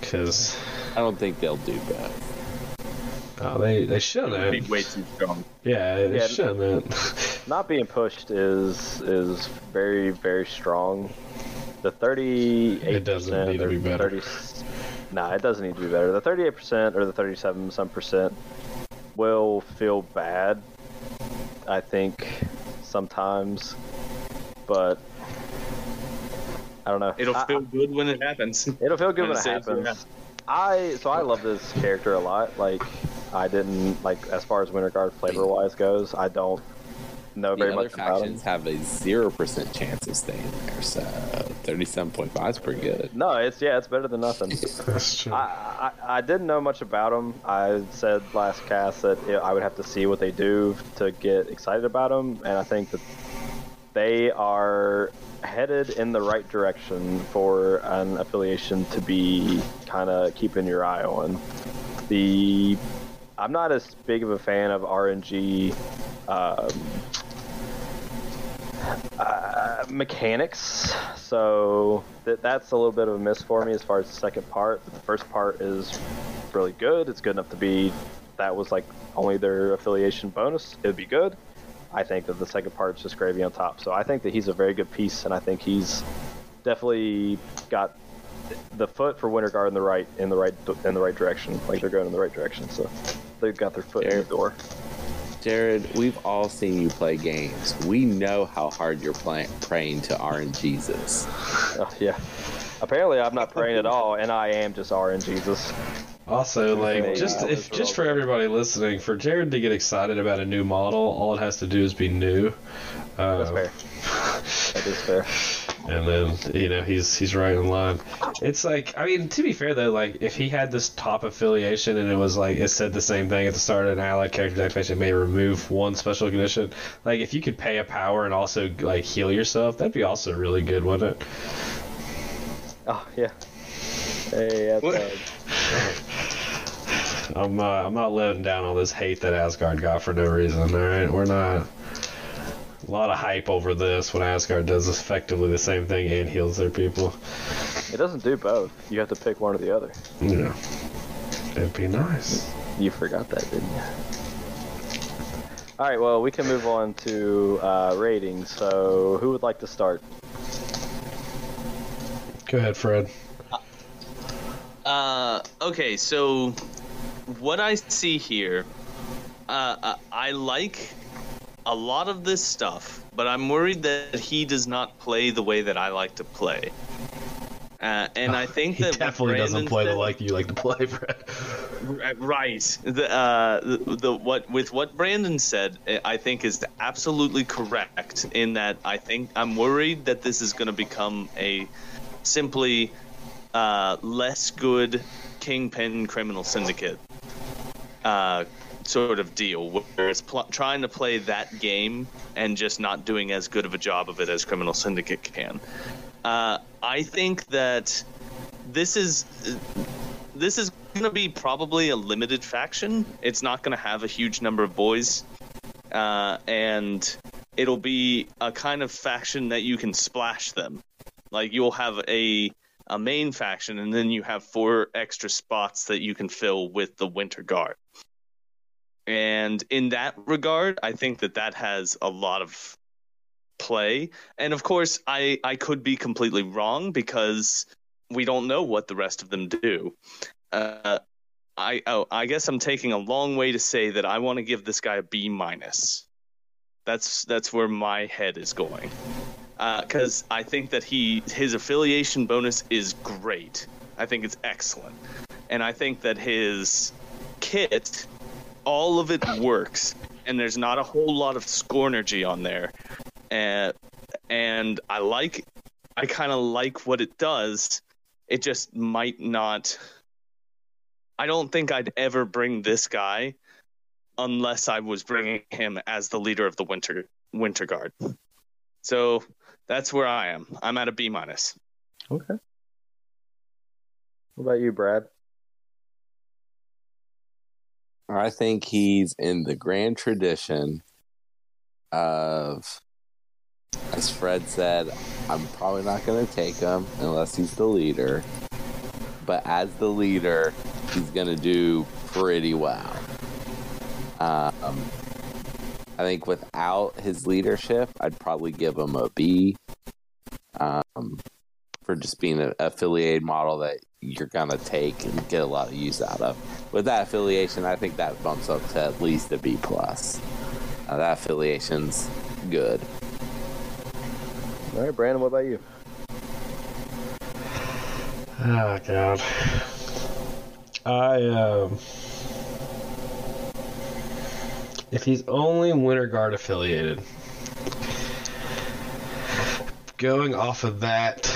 because I don't think they'll do that. Oh, they, they shouldn't. It'd be way too strong. Yeah, they yeah, shouldn't. Not being pushed is is very, very strong. The thirty-eight percent... It doesn't need to be better. thirty nah, it doesn't need to be better. The thirty-eight percent or the thirty-seven some percent will feel bad, I think, sometimes. But... I don't know. It'll I, feel good when it happens. It'll feel good when, when it happens. Yeah. I so I love this character a lot. Like I didn't like as far as Winter Guard flavor wise goes. I don't know very much about him. The other factions have a zero percent chance of staying there, so thirty-seven point five is pretty good. No, it's yeah, it's better than nothing. That's true. I, I I didn't know much about him. I said last cast that it, I would have to see what they do to get excited about him, and I think that they are headed in the right direction for an affiliation to be kind of keeping your eye on. The I'm not as big of a fan of R N G um, uh, mechanics, so that that's a little bit of a miss for me as far as the second part. But the first part is really good. It's good enough to be that was like only their affiliation bonus. It'd be good. I think that the second part's just gravy on top. So I think that he's a very good piece, and I think he's definitely got the foot for Winter Guard in the right in the right in the right direction. Like they're going in the right direction, so they've got their foot Jared, in the door. Jared, we've all seen you play games. We know how hard you're playing, praying to R N G Jesus. Oh, yeah. Apparently, I'm not praying at all, and I am just R N G Jesus. Also, like, just yeah, if just for everybody listening, for Jared to get excited about a new model, all it has to do is be new. Um, That's fair. That is fair. And then, you know, he's he's right in line. It's like, I mean, to be fair, though, like, if he had this top affiliation and it was, like, it said the same thing at the start, an allied character's activation may remove one special condition. Like, if you could pay a power and also, like, heal yourself, that'd be also really good, wouldn't it? Oh, yeah. Hey, that's I'm not. I'm not letting down all this hate that Asgard got for no reason. All right, we're not. A lot of hype over this when Asgard does effectively the same thing and heals their people. It doesn't do both. You have to pick one or the other. Yeah, it'd be nice. You forgot that, didn't you? All right. Well, we can move on to uh, ratings. So, who would like to start? Go ahead, Fred. Uh. Okay. So. What I see here, uh, uh, I like a lot of this stuff, but I'm worried that he does not play the way that I like to play. Uh, and oh, I think he that definitely doesn't play the like you like to play, Brad. Right. The, uh, the, the what with what Brandon said, I think is absolutely correct. In that, I think I'm worried that this is going to become a simply uh, less good Kingpin Criminal Syndicate. Uh, sort of deal where it's pl- trying to play that game and just not doing as good of a job of it as Criminal Syndicate can. Uh, I think that this is this is going to be probably a limited faction. It's not going to have a huge number of boys, uh, and it'll be a kind of faction that you can splash them. Like you'll have a a main faction, and then you have four extra spots that you can fill with the Winter Guard. And in that regard, I think that that has a lot of play. And of course, I, I could be completely wrong because we don't know what the rest of them do. Uh, I oh, I guess I'm taking a long way to say that I want to give this guy a B minus. That's that's where my head is going, because uh, I think that he his affiliation bonus is great. I think it's excellent, and I think that his kit, all of it works, and there's not a whole lot of scornergy on there, and and I like I kind of like what it does. It just might not. I don't think I'd ever bring this guy unless I was bringing him as the leader of the Winter Winter Guard. So that's where I am. I'm at a B minus. Okay. What about you, Brad? I think he's in the grand tradition of, as Fred said, I'm probably not going to take him unless he's the leader. But as the leader, he's going to do pretty well. Um, I think without his leadership, I'd probably give him a B um, for just being an affiliated model that you're going to take and get a lot of use out of. With that affiliation, I think that bumps up to at least a B plus. Uh, that affiliation's good. All right, Brandon, what about you? Oh, God. I, um... Uh, if he's only Winter Guard affiliated, going off of that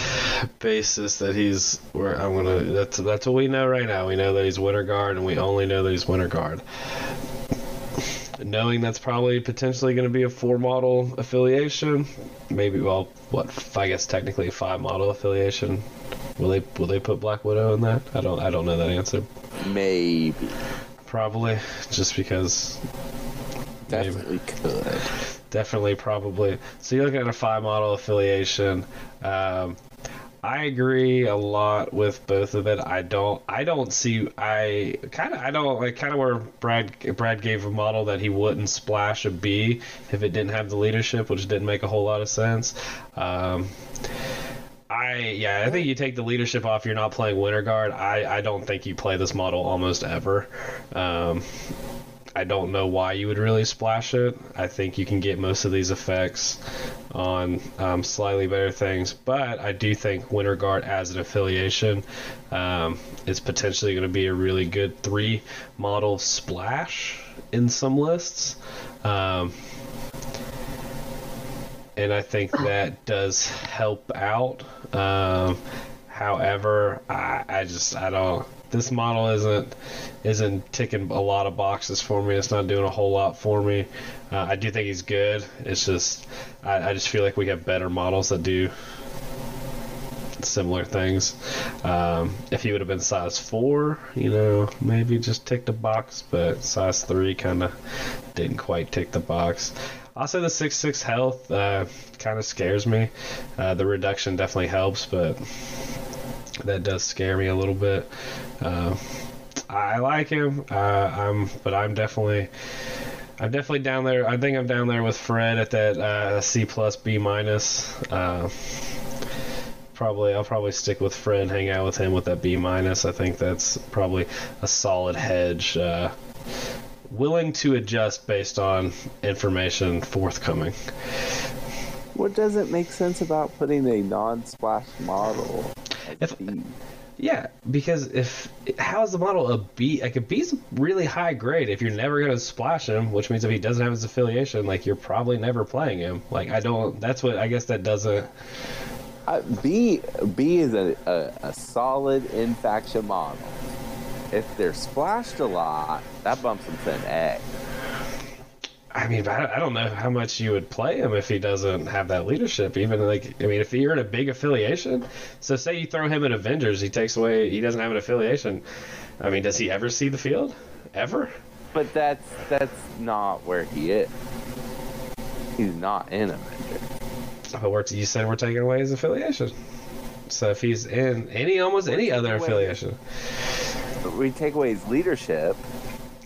basis that he's... where I'm gonna... That's, that's what we know right now. We know that he's Winter Guard, and we only know that he's Winter Guard. Knowing that's probably potentially going to be a four-model affiliation, maybe, well, what, I guess technically a five-model affiliation. Will they will they put Black Widow in that? I don't I don't know that answer. Maybe. Probably, just because. Definitely maybe. Could. Definitely, probably. So you're looking at a five-model affiliation. Um, I agree a lot with both of it. I don't. I don't see. I kind of. I don't like kind of where Brad. Brad gave a model that he wouldn't splash a B if it didn't have the leadership, which didn't make a whole lot of sense. Um, I yeah. I think you take the leadership off. You're not playing Winter Guard. I I don't think you play this model almost ever. Um, I don't know why you would really splash it. I think you can get most of these effects on um, slightly better things, but I do think Winter Guard as an affiliation um, is potentially going to be a really good three model splash in some lists. Um, and I think that does help out. Um, however, I, I just, I don't... This model isn't isn't ticking a lot of boxes for me. It's not doing a whole lot for me. Uh, I do think he's good. It's just I, I just feel like we have better models that do similar things. Um, if he would have been size four, you know, maybe just tick the box. But size three kind of didn't quite tick the box. Also, the six six health uh, kind of scares me. Uh, the reduction definitely helps, but that does scare me a little bit. Uh, I like him, uh, I'm, but I'm definitely, I'm definitely down there. I think I'm down there with Fred at that uh, C plus B minus. Uh, probably, I'll probably stick with Fred, hang out with him with that B minus. I think that's probably a solid hedge. Uh, willing to adjust based on information forthcoming. What doesn't make sense about putting a non-splash model? If, yeah, because if how is the model a B? Like a B is a really high grade. If you're never gonna splash him, which means if he doesn't have his affiliation, like you're probably never playing him. Like I don't. That's what I guess that doesn't. Uh, B B is a, a a solid in faction model. If they're splashed a lot, that bumps him to an A. I mean, I don't know how much you would play him if he doesn't have that leadership. Even like, I mean, if you're in a big affiliation, so say you throw him in Avengers, he takes away, he doesn't have an affiliation. I mean, does he ever see the field? Ever? But that's that's not where he is. He's not in Avengers. But we're, you said we're taking away his affiliation. So if he's in any almost any other affiliation, we take away his leadership.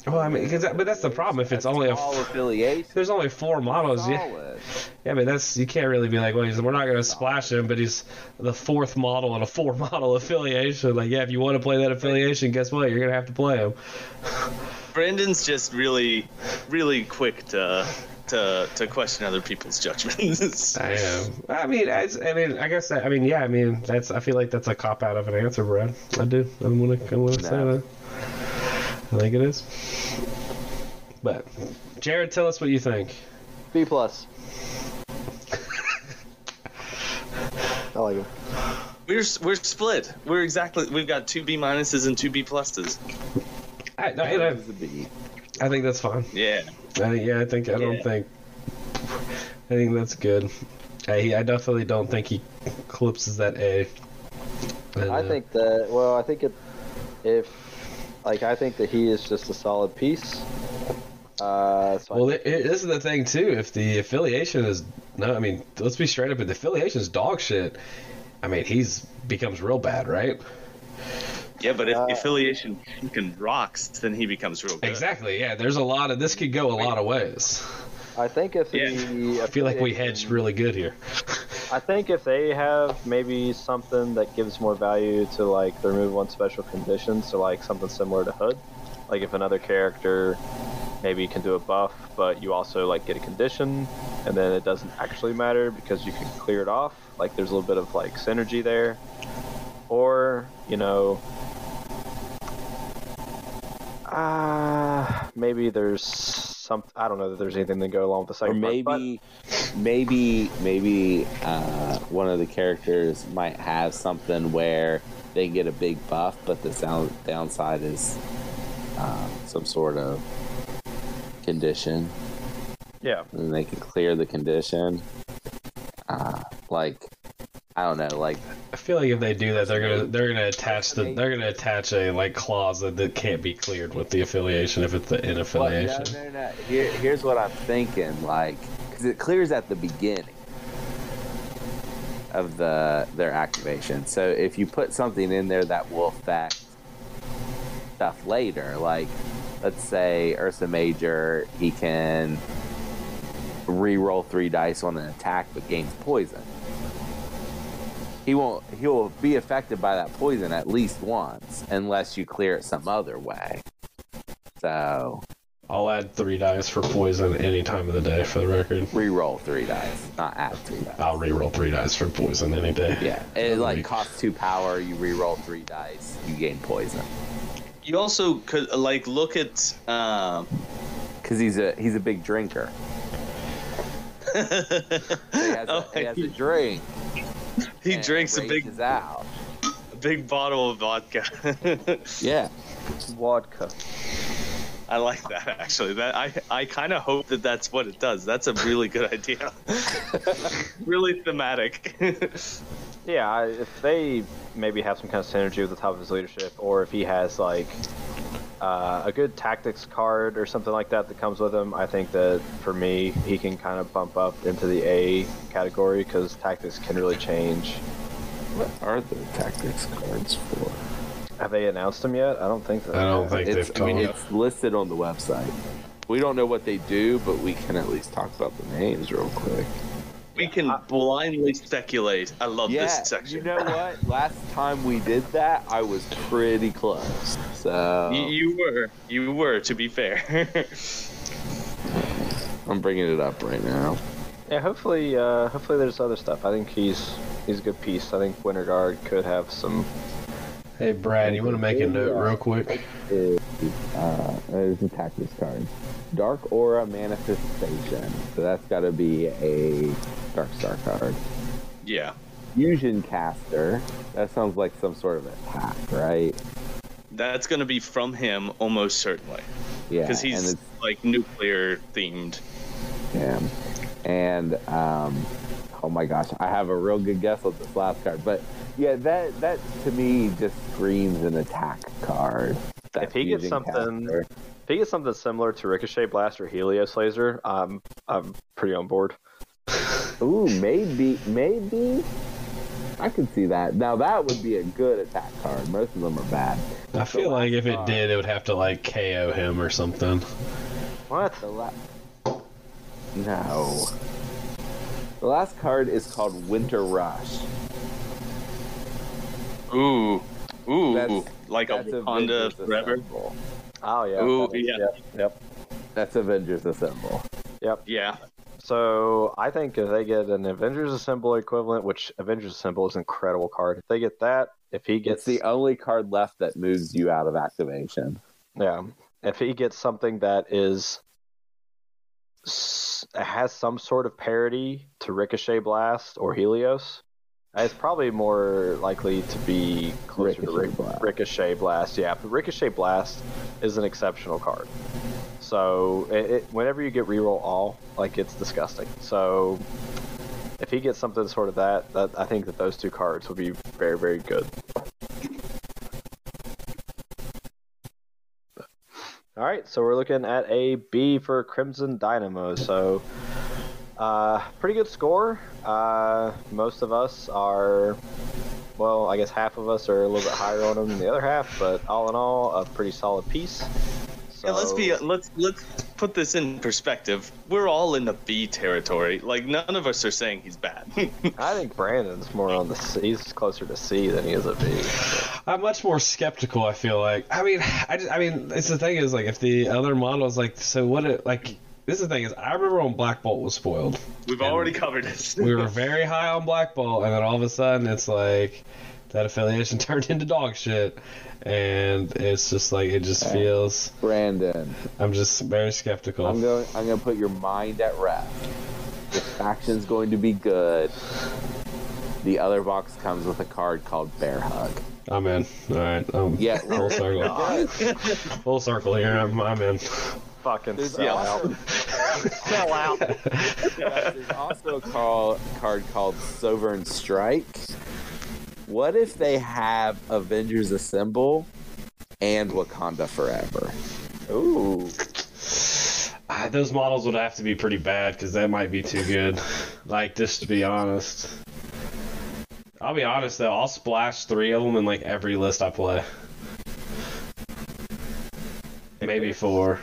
Well, I mean, cause that, but that's the problem. If it's that's only all affiliation, there's only four models. Yeah, yeah, but that's you can't really be like, well, he's, we're not gonna splash him, but he's the fourth model in a four model affiliation. Like, yeah, if you want to play that affiliation, guess what? You're gonna have to play him. Brandon's just really, really quick to to to question other people's judgments. I am. I mean, I, I mean, I guess. I mean, yeah. I mean, that's. I feel like that's a cop out of an answer, Brad. I do. I'm gonna, I'm gonna say that. I think it is. But Jared, tell us what you think. B plus. I like it. We're we're split. We're exactly. We've got two B minuses and two B pluses. I, no, I, the B. I think that's fine. Yeah. I think, yeah. I think. I yeah. don't think. I think that's good. I I definitely don't think he eclipses that A. And, I think that. Well, I think it. If. Like, I think that he is just a solid piece. Uh, so well, it, it, this is the thing, too. If the affiliation is... No, I mean, let's be straight up. If the affiliation is dog shit, I mean, he's becomes real bad, right? Yeah, but if uh, the affiliation can rocks, then he becomes real bad. Exactly, yeah. There's a lot of... This could go a lot of ways. I think if yeah. the... I feel like we hedged really good here. I think if they have maybe something that gives more value to, like, the remove one special condition, so, like, something similar to Hood. Like, if another character maybe can do a buff, but you also, like, get a condition, and then it doesn't actually matter because you can clear it off. Like, there's a little bit of, like, synergy there. Or, you know... Uh, maybe there's some. I don't know that there's anything to go along with the second part. Or maybe, but... maybe, maybe uh, one of the characters might have something where they get a big buff, but the sound, downside is uh, some sort of condition. Yeah. And they can clear the condition. Uh, like, I don't know. Like, I feel like if they do that, they're gonna they're gonna attach the they're gonna attach a like clause that, that can't be cleared with the affiliation if it's the in affiliation. Well, no, no, no. Here, here's what I'm thinking, like, because it clears at the beginning of the their activation. So if you put something in there that will affect stuff later, like let's say Ursa Major, he can re-roll three dice on an attack but gains poison. He won't. He'll be affected by that poison at least once, unless you clear it some other way. So, I'll add three dice for poison any time of the day, for the record. Reroll three dice, not add three dice. I'll reroll three dice for poison any day. Yeah, it like costs two power. You reroll three dice, you gain poison. You also could like look at um, because he's a he's a big drinker. So he has, oh, a, he has a drink. He drinks a big, out. a big bottle of vodka. Yeah, vodka. I like that actually. That I I kind of hope that that's what it does. That's a really good idea. Really thematic. Yeah, I, if they maybe have some kind of synergy with the top of his leadership, or if he has like uh, a good tactics card or something like that that comes with him, I think that for me he can kind of bump up into the A category because tactics can really change. What are the tactics cards for? Have they announced them yet? I don't think that. I don't think it's, they've. I mean, it's listed on the website. We don't know what they do, but we can at least talk about the names real quick. We can I, blindly speculate. I love yeah, this section. You know what? Last time we did that, I was pretty close. So you, you were, you were. To be fair, I'm bringing it up right now. Yeah, hopefully, uh, hopefully there's other stuff. I think he's he's a good piece. I think Winter Guard could have some. Hey, Brad, you want to make a note real quick? Uh, there's a tactics card. Dark Aura Manifestation. So that's got to be a Dark Star card. Yeah. Fusion Caster. That sounds like some sort of attack, right? That's going to be from him almost certainly. Yeah. Because he's like nuclear themed. Yeah. And, um, oh my gosh, I have a real good guess on this last card, but. Yeah, that that to me just screams an attack card. If he gets something, if he gets something similar to Ricochet Blast or Helios Laser, um, I'm pretty on board. Ooh, maybe, maybe I could see that. Now that would be a good attack card. Most of them are bad. I That's feel like if card. it did, it would have to like K O him or something. What? The la- no. The last card is called Winter Rush. Ooh. Ooh. That's, like that's a Wakanda forever. Oh, yeah. Ooh, is, yeah. Yep, yep. That's Avengers Assemble. Yep. Yeah. So I think if they get an Avengers Assemble equivalent, which Avengers Assemble is an incredible card. If they get that, if he gets... It's the only card left that moves you out of activation. Yeah. If he gets something that is... has some sort of parity to Ricochet Blast or Helios, it's probably more likely to be closer Ricochet to Ric- Blast. Ricochet Blast. Yeah, but Ricochet Blast is an exceptional card. So it, it, whenever you get reroll all, like, it's disgusting. So if he gets something sort of that, that I think that those two cards will be very, very good. All right, so we're looking at a B for Crimson Dynamo. So uh, pretty good score. Uh, most of us are, well, I guess half of us are a little bit higher on them than the other half, but all in all, a pretty solid piece. So... Yeah, let's be let's let's put this in perspective. We're all in the B territory. Like, none of us are saying he's bad. I think Brandon's more on the C. He's closer to C than he is a B. I'm much more skeptical. I feel like. I mean, I, just, I mean, it's the thing is like if the other model is like so what it like. This is the thing is, I remember when Black Bolt was spoiled. We've already covered this. We were very high on Black Bolt, and then all of a sudden it's like that affiliation turned into dog shit, and it's just like it just okay. feels. Brandon, I'm just very skeptical. I'm going. I'm going to put your mind at rest. This faction's going to be good. The other box comes with a card called Bear Hug. I'm in. All right. Um, yeah. Full circle. Full circle here. I'm, I'm in. Fucking sell out. Sell out. There's also a call, card called Sovereign Strike. What if they have Avengers Assemble and Wakanda Forever? Ooh. Uh, those models would have to be pretty bad because that might be too good. Like, just to be honest. I'll be honest, though. I'll splash three of them in, like, every list I play. Maybe four.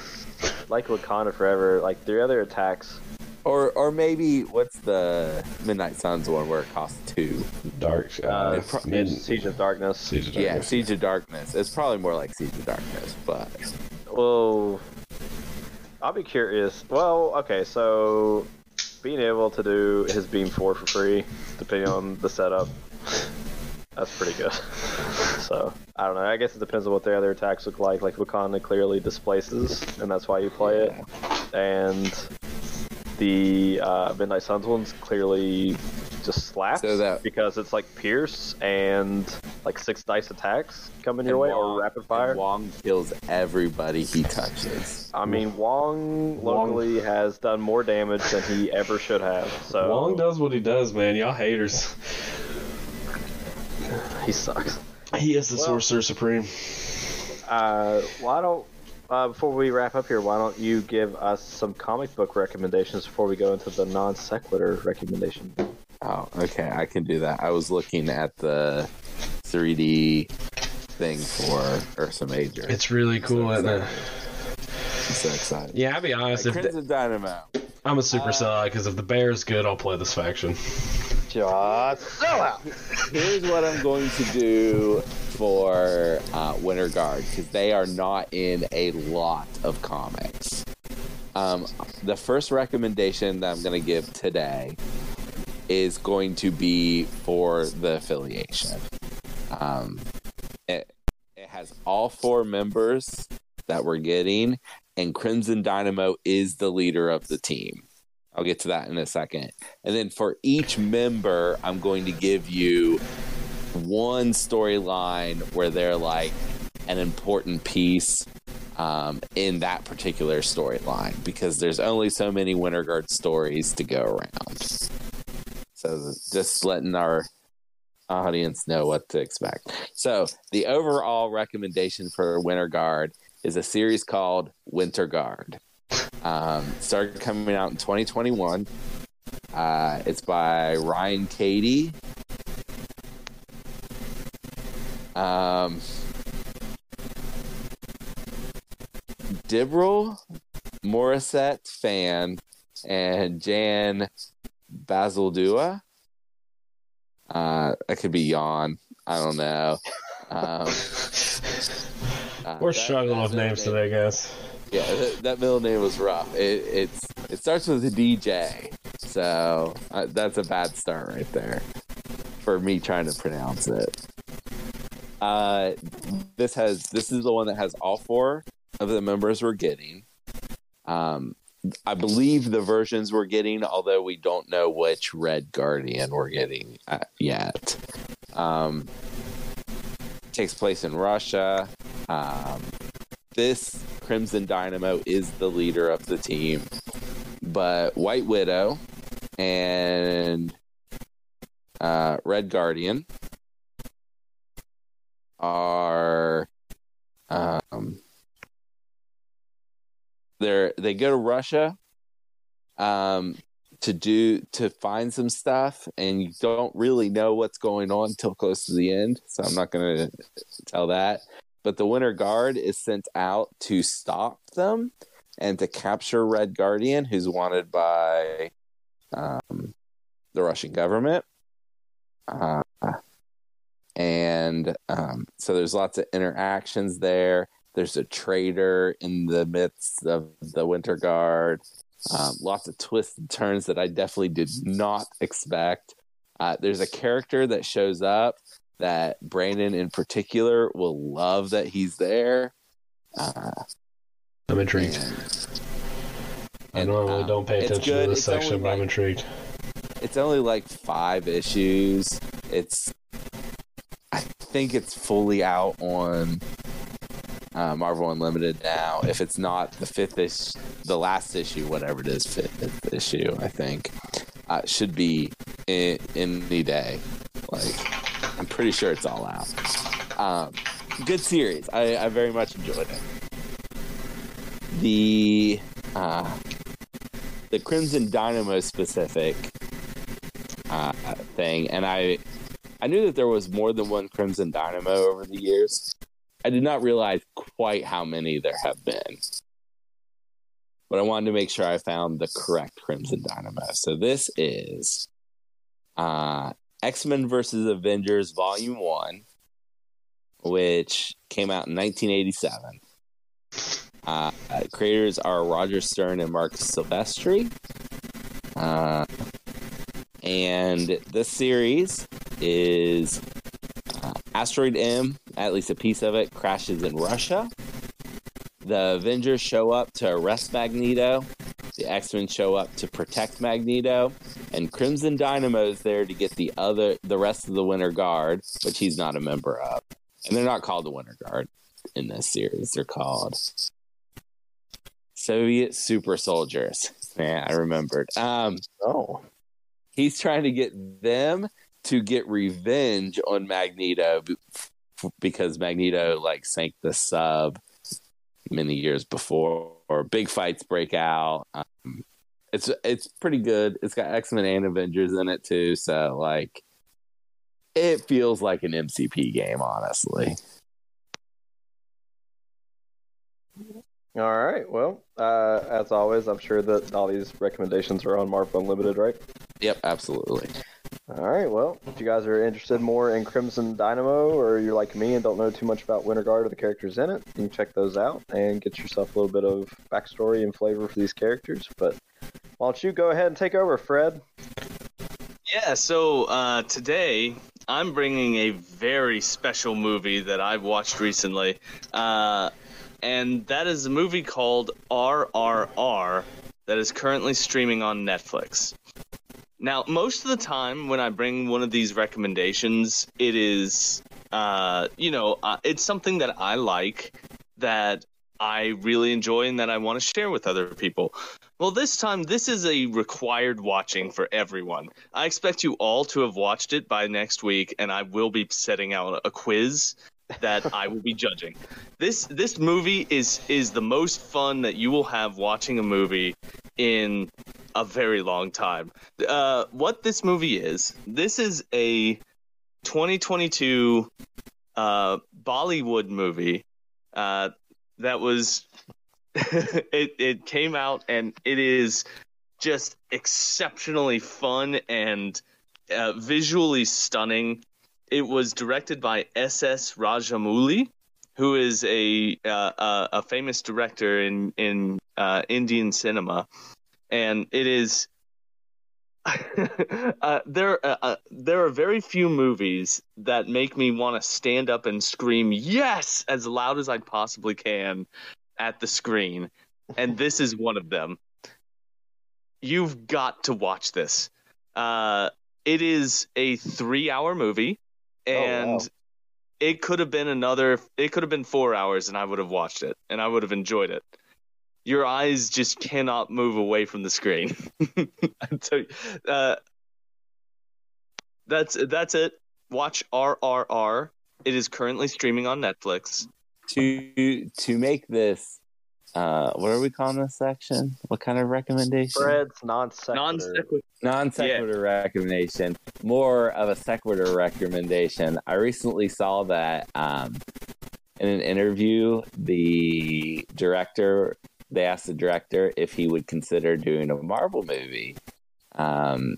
Like Wakanda Forever, like three other attacks, or or maybe what's the Midnight Suns one where it costs two? Dark uh, pro- Mid- Siege of Darkness. Siege of Darkness. Yeah, Siege of Darkness. It's probably more like Siege of Darkness, but well, I'll be curious. Well, okay, so being able to do his beam four for free, depending on the setup, that's pretty good. So, I don't know. I guess it depends on what their other attacks look like. Like, Wakanda clearly displaces, and that's why you play it. And the uh, Midnight Suns ones clearly just slaps so that, because it's like Pierce and like six dice attacks coming your way Wong, or rapid fire. Wong kills everybody he touches. I mean, Wong locally Wong. has done more damage than he ever should have. So Wong does what he does, man. Y'all haters. He sucks. He is the well, Sorcerer Supreme. Uh, why don't uh, before we wrap up here, why don't you give us some comic book recommendations before we go into the non sequitur recommendation? Oh, okay, I can do that. I was looking at the three D thing for Ursa Major. It's really cool, so isn't it? I'm so excited. Yeah, I'll be honest. Like, if Crimson the... Dynamo. I'm a super uh, sell because if the bear is good, I'll play this faction. Just sell out. Here's what I'm going to do for uh, Winter Guard because they are not in a lot of comics. Um, the first recommendation that I'm going to give today is going to be for the affiliation. Um, it it has all four members that we're getting. And Crimson Dynamo is the leader of the team. I'll get to that in a second. And then for each member, I'm going to give you one storyline where they're like an important piece um, in that particular storyline because there's only so many Winter Guard stories to go around. So just letting our audience know what to expect. So the overall recommendation for Winter Guard is a series called Winter Guard. Um, started coming out in twenty twenty-one. Uh, it's by Ryan Cady. Um, Dibral Morissette Fan and Jan Basildua. Uh, that could be Yawn. I don't know. Um, uh, We're struggling with names today, guys. Yeah, that, that middle name was rough. It, it's it starts with a D J, so uh, that's a bad start right there for me trying to pronounce it. Uh, this has this is the one that has all four of the members we're getting. Um, I believe the versions we're getting, although we don't know which Red Guardian we're getting uh, yet. Um, takes place in Russia. Um, this Crimson Dynamo is the leader of the team, but White Widow and uh, Red Guardian are um, they're they go to Russia um, to do to find some stuff, and you don't really know what's going on until close to the end. So I'm not going to tell that. But the Winter Guard is sent out to stop them and to capture Red Guardian, who's wanted by um, the Russian government. Uh, and um, so there's lots of interactions there. There's a traitor in the midst of the Winter Guard. Um, lots of twists and turns that I definitely did not expect. Uh, there's a character that shows up that Brandon in particular will love that he's there. Uh, I'm intrigued. And, and, I normally um, don't pay attention to this section, but like, I'm intrigued. It's only like five issues. It's, I think it's fully out on uh, Marvel Unlimited now. If it's not the fifth issue, the last issue, whatever it is, fifth issue, I think, uh, should be in, in the day. Like, I'm pretty sure it's all out. Um, good series. I, I very much enjoyed it. The uh, the Crimson Dynamo specific uh, thing, and I I knew that there was more than one Crimson Dynamo over the years. I did not realize quite how many there have been. But I wanted to make sure I found the correct Crimson Dynamo. So this is... Uh, X-Men versus Avengers Volume one, which came out in nineteen eighty-seven. Uh, creators are Roger Stern and Mark Silvestri. Uh, and this series is uh, Asteroid M, at least a piece of it, crashes in Russia. The Avengers show up to arrest Magneto. The X-Men show up to protect Magneto, and Crimson Dynamo's there to get the other, the rest of the Winter Guard, which he's not a member of. And they're not called the Winter Guard in this series. They're called Soviet Super Soldiers. Man, I remembered. Um, oh, he's trying to get them to get revenge on Magneto because Magneto like sank the sub many years before. Or big fights break out. Um, it's it's pretty good. It's got X-Men and Avengers in it too, so like it feels like an M C P game, honestly. All right. Well, uh, as always, I'm sure that all these recommendations are on Marvel Unlimited, right? Yep, absolutely. All right. Well, if you guys are interested more in Crimson Dynamo, or you're like me and don't know too much about Winter Guard or the characters in it, you can check those out and get yourself a little bit of backstory and flavor for these characters. But why don't you go ahead and take over, Fred? Yeah. So uh, today I'm bringing a very special movie that I've watched recently, uh, and that is a movie called R R R that is currently streaming on Netflix. Now, most of the time when I bring one of these recommendations, it is, uh, you know, uh, it's something that I like, that I really enjoy, and that I want to share with other people. Well, this time, this is a required watching for everyone. I expect you all to have watched it by next week, and I will be setting out a quiz that I will be judging. This this movie is is the most fun that you will have watching a movie in a very long time. Uh, what this movie is, this is a twenty twenty-two uh, Bollywood movie uh, that was it, it came out, and it is just exceptionally fun and uh, visually stunning. It was directed by S S Rajamouli, who is a uh, a famous director in in uh, Indian cinema, and it is. uh, there, uh, uh, there are very few movies that make me want to stand up and scream yes as loud as I possibly can at the screen, and this is one of them. You've got to watch this. Uh, it is a three-hour movie, and oh, wow. it could have been another. It could have been four hours, and I would have watched it, and I would have enjoyed it. Your eyes just cannot move away from the screen. So, uh, that's that's it. Watch R R R. It is currently streaming on Netflix. To to make this, uh, what are we calling this section? What kind of recommendation? Fred's non sequitur. Non sequitur yeah. recommendation. More of a sequitur recommendation. I recently saw that um, in an interview, the director. They asked the director if he would consider doing a Marvel movie. Um,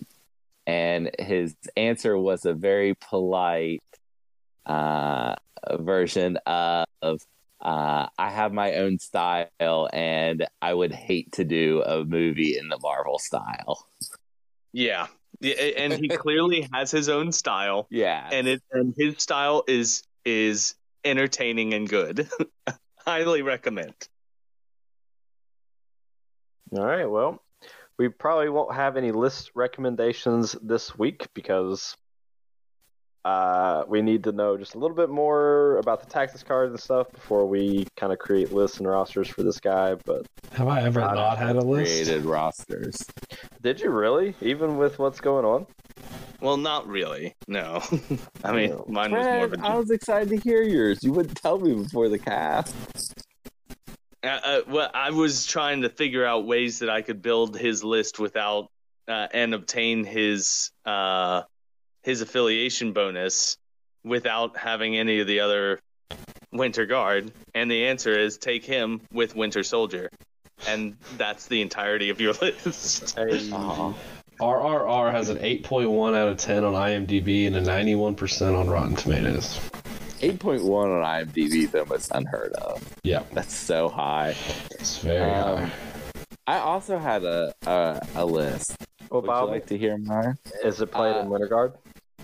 and his answer was a very polite uh, version of, uh, I have my own style and I would hate to do a movie in the Marvel style. Yeah. And he clearly has his own style. Yeah. And it, and his style is, is entertaining and good. Highly recommend. All right, well, we probably won't have any list recommendations this week because uh, we need to know just a little bit more about the taxes cards and stuff before we kind of create lists and rosters for this guy. But have I ever I not had a list? Created rosters. Did you really? Even with what's going on? Well, not really. No. I mean, no. mine Fred, was more of a... I was excited to hear yours. You wouldn't tell me before the cast. Uh, well, I was trying to figure out ways that I could build his list without uh, and obtain his uh, his affiliation bonus without having any of the other Winter Guard. And the answer is take him with Winter Soldier. And that's the entirety of your list. Uh-huh. R R R has an eight point one out of ten on I M D B and a ninety-one percent on Rotten Tomatoes. eight point one on I M D B, though, was unheard of. Yeah. That's so high. That's very um, high. I also had a a, a list. Well, Would Bob, you like to hear mine? Is it played uh, in Winter Guard?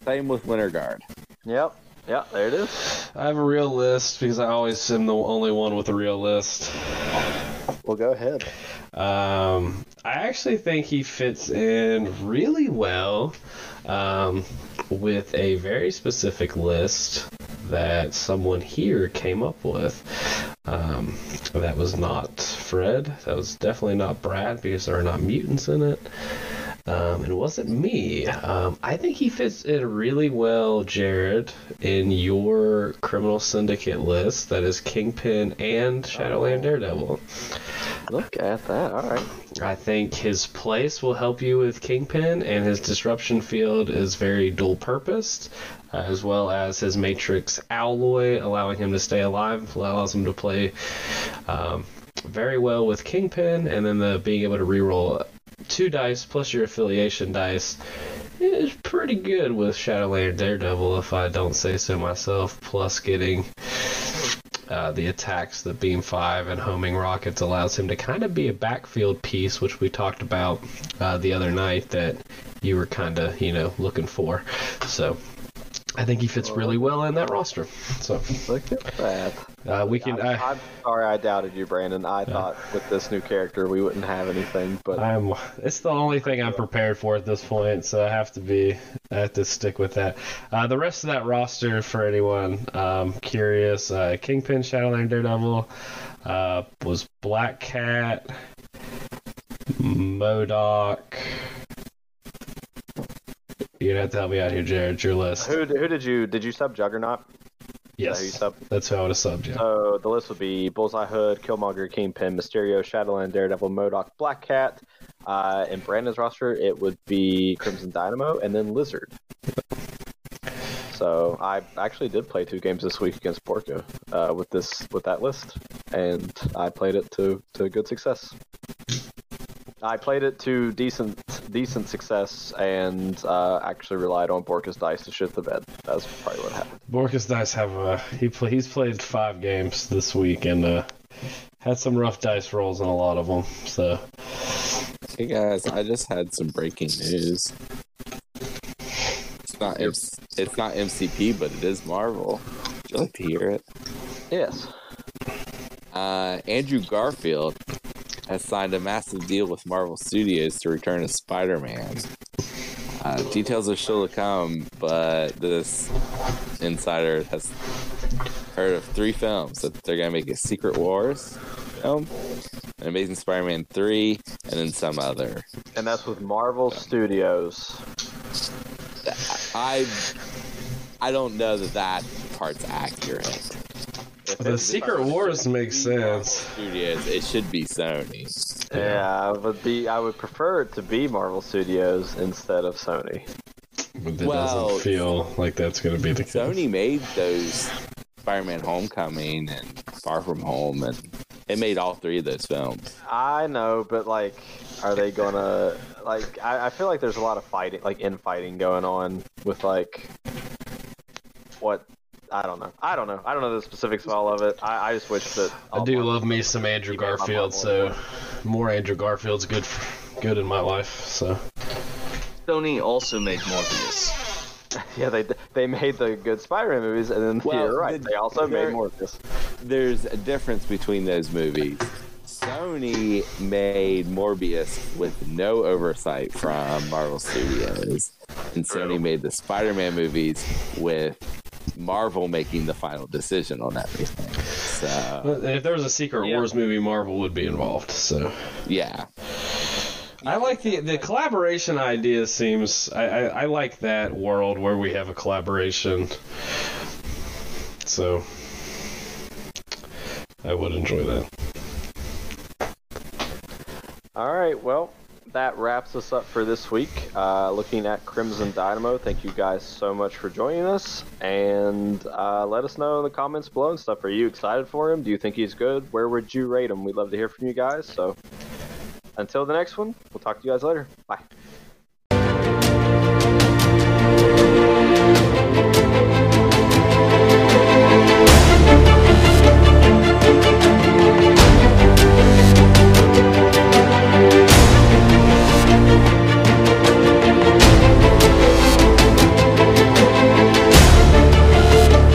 Same with Winter Guard. Yep. Yeah, there it is. I have a real list because I always am the only one with a real list. Well, go ahead. Um, I actually think he fits in really well um, with a very specific list that someone here came up with. Um, that was not Fred. That was definitely not Brad because there are not mutants in it. Um, it wasn't me. Um, I think he fits in really well, Jared, in your Criminal Syndicate list. That is Kingpin and Shadowland Daredevil. Look at that. All right. I think his place will help you with Kingpin, and his disruption field is very dual-purposed, uh, as well as his Matrix alloy, allowing him to stay alive, allows him to play um, very well with Kingpin, and then the being able to reroll two dice plus your affiliation dice is pretty good with Shadowland Daredevil, if I don't say so myself, plus getting uh, the attacks, the Beam five and homing rockets allows him to kind of be a backfield piece, which we talked about uh, the other night that you were kind of, you know, looking for. So I think he fits really well in that roster. So look at that. Uh, we can. I, I, I'm sorry, I doubted you, Brandon. I uh, thought with this new character we wouldn't have anything, but I'm. It's the only thing I'm prepared for at this point, so I have to be. I have to stick with that. Uh, the rest of that roster for anyone um, curious: uh, Kingpin, Shadowland Daredevil, uh, was Black Cat, M O D O K. You're gonna have to help me out here, Jared. Your list. Who, who did you did you sub Juggernaut? Yes, you sub? That's who I would have subbed. Yeah. So the list would be Bullseye, Hood, Killmonger, Kingpin, Mysterio, Shadowland, Daredevil, M O D O K, Black Cat. Uh, in Brandon's roster, it would be Crimson Dynamo and then Lizard. So I actually did play two games this week against Porco uh, with this with that list, and I played it to, to good success. I played it to decent decent success, and uh, actually relied on Borka's dice to shit the bed. That's probably what happened. Borka's dice have uh, he play, he's played five games this week, and uh, had some rough dice rolls in a lot of them. So, hey guys, I just had some breaking news. It's not it's, it's not M C P, but it is Marvel. Would you like to hear it? Yes. Uh, Andrew Garfield has signed a massive deal with Marvel Studios to return as Spider-Man. Uh, details are still to come, but this insider has heard of three films that they're going to make: a Secret Wars film, an Amazing Spider-Man three, and then some other. And that's with Marvel Studios. I I don't know that that part's accurate. The Secret Wars makes sense. Studios, it should be Sony. Yeah, I would be. I would prefer it to be Marvel Studios instead of Sony. But it well, doesn't feel like that's going to be the case. Sony made those Spider-Man: Homecoming and Far From Home, and it made all three of those films. I know, but like, are they gonna like? I, I feel like there's a lot of fighting, like infighting going on with like what. I don't know. I don't know. I don't know the specifics of all of it. I, I just wish that... I'll I do love me some Andrew Garfield, so more Andrew Garfield's good for, good in my life, so... Sony also made Morbius. Yeah, they they made the good Spider-Man movies, and then well, you're right, the, they also made Morbius. There's a difference between those movies. Sony made Morbius with no oversight from Marvel Studios, and Sony made the Spider-Man movies with... Marvel making the final decision on everything. So if there was a Secret yeah. Wars movie, Marvel would be involved. So yeah, I like the the collaboration idea. Seems I, I, I like that world where we have a collaboration. So I would enjoy that. All right. Well. That wraps us up for this week. Uh, looking at Crimson Dynamo, thank you guys so much for joining us, and uh, let us know in the comments below and stuff. Are you excited for him? Do you think he's good? Where would you rate him? We'd love to hear from you guys. So until the next one, we'll talk to you guys later. Bye.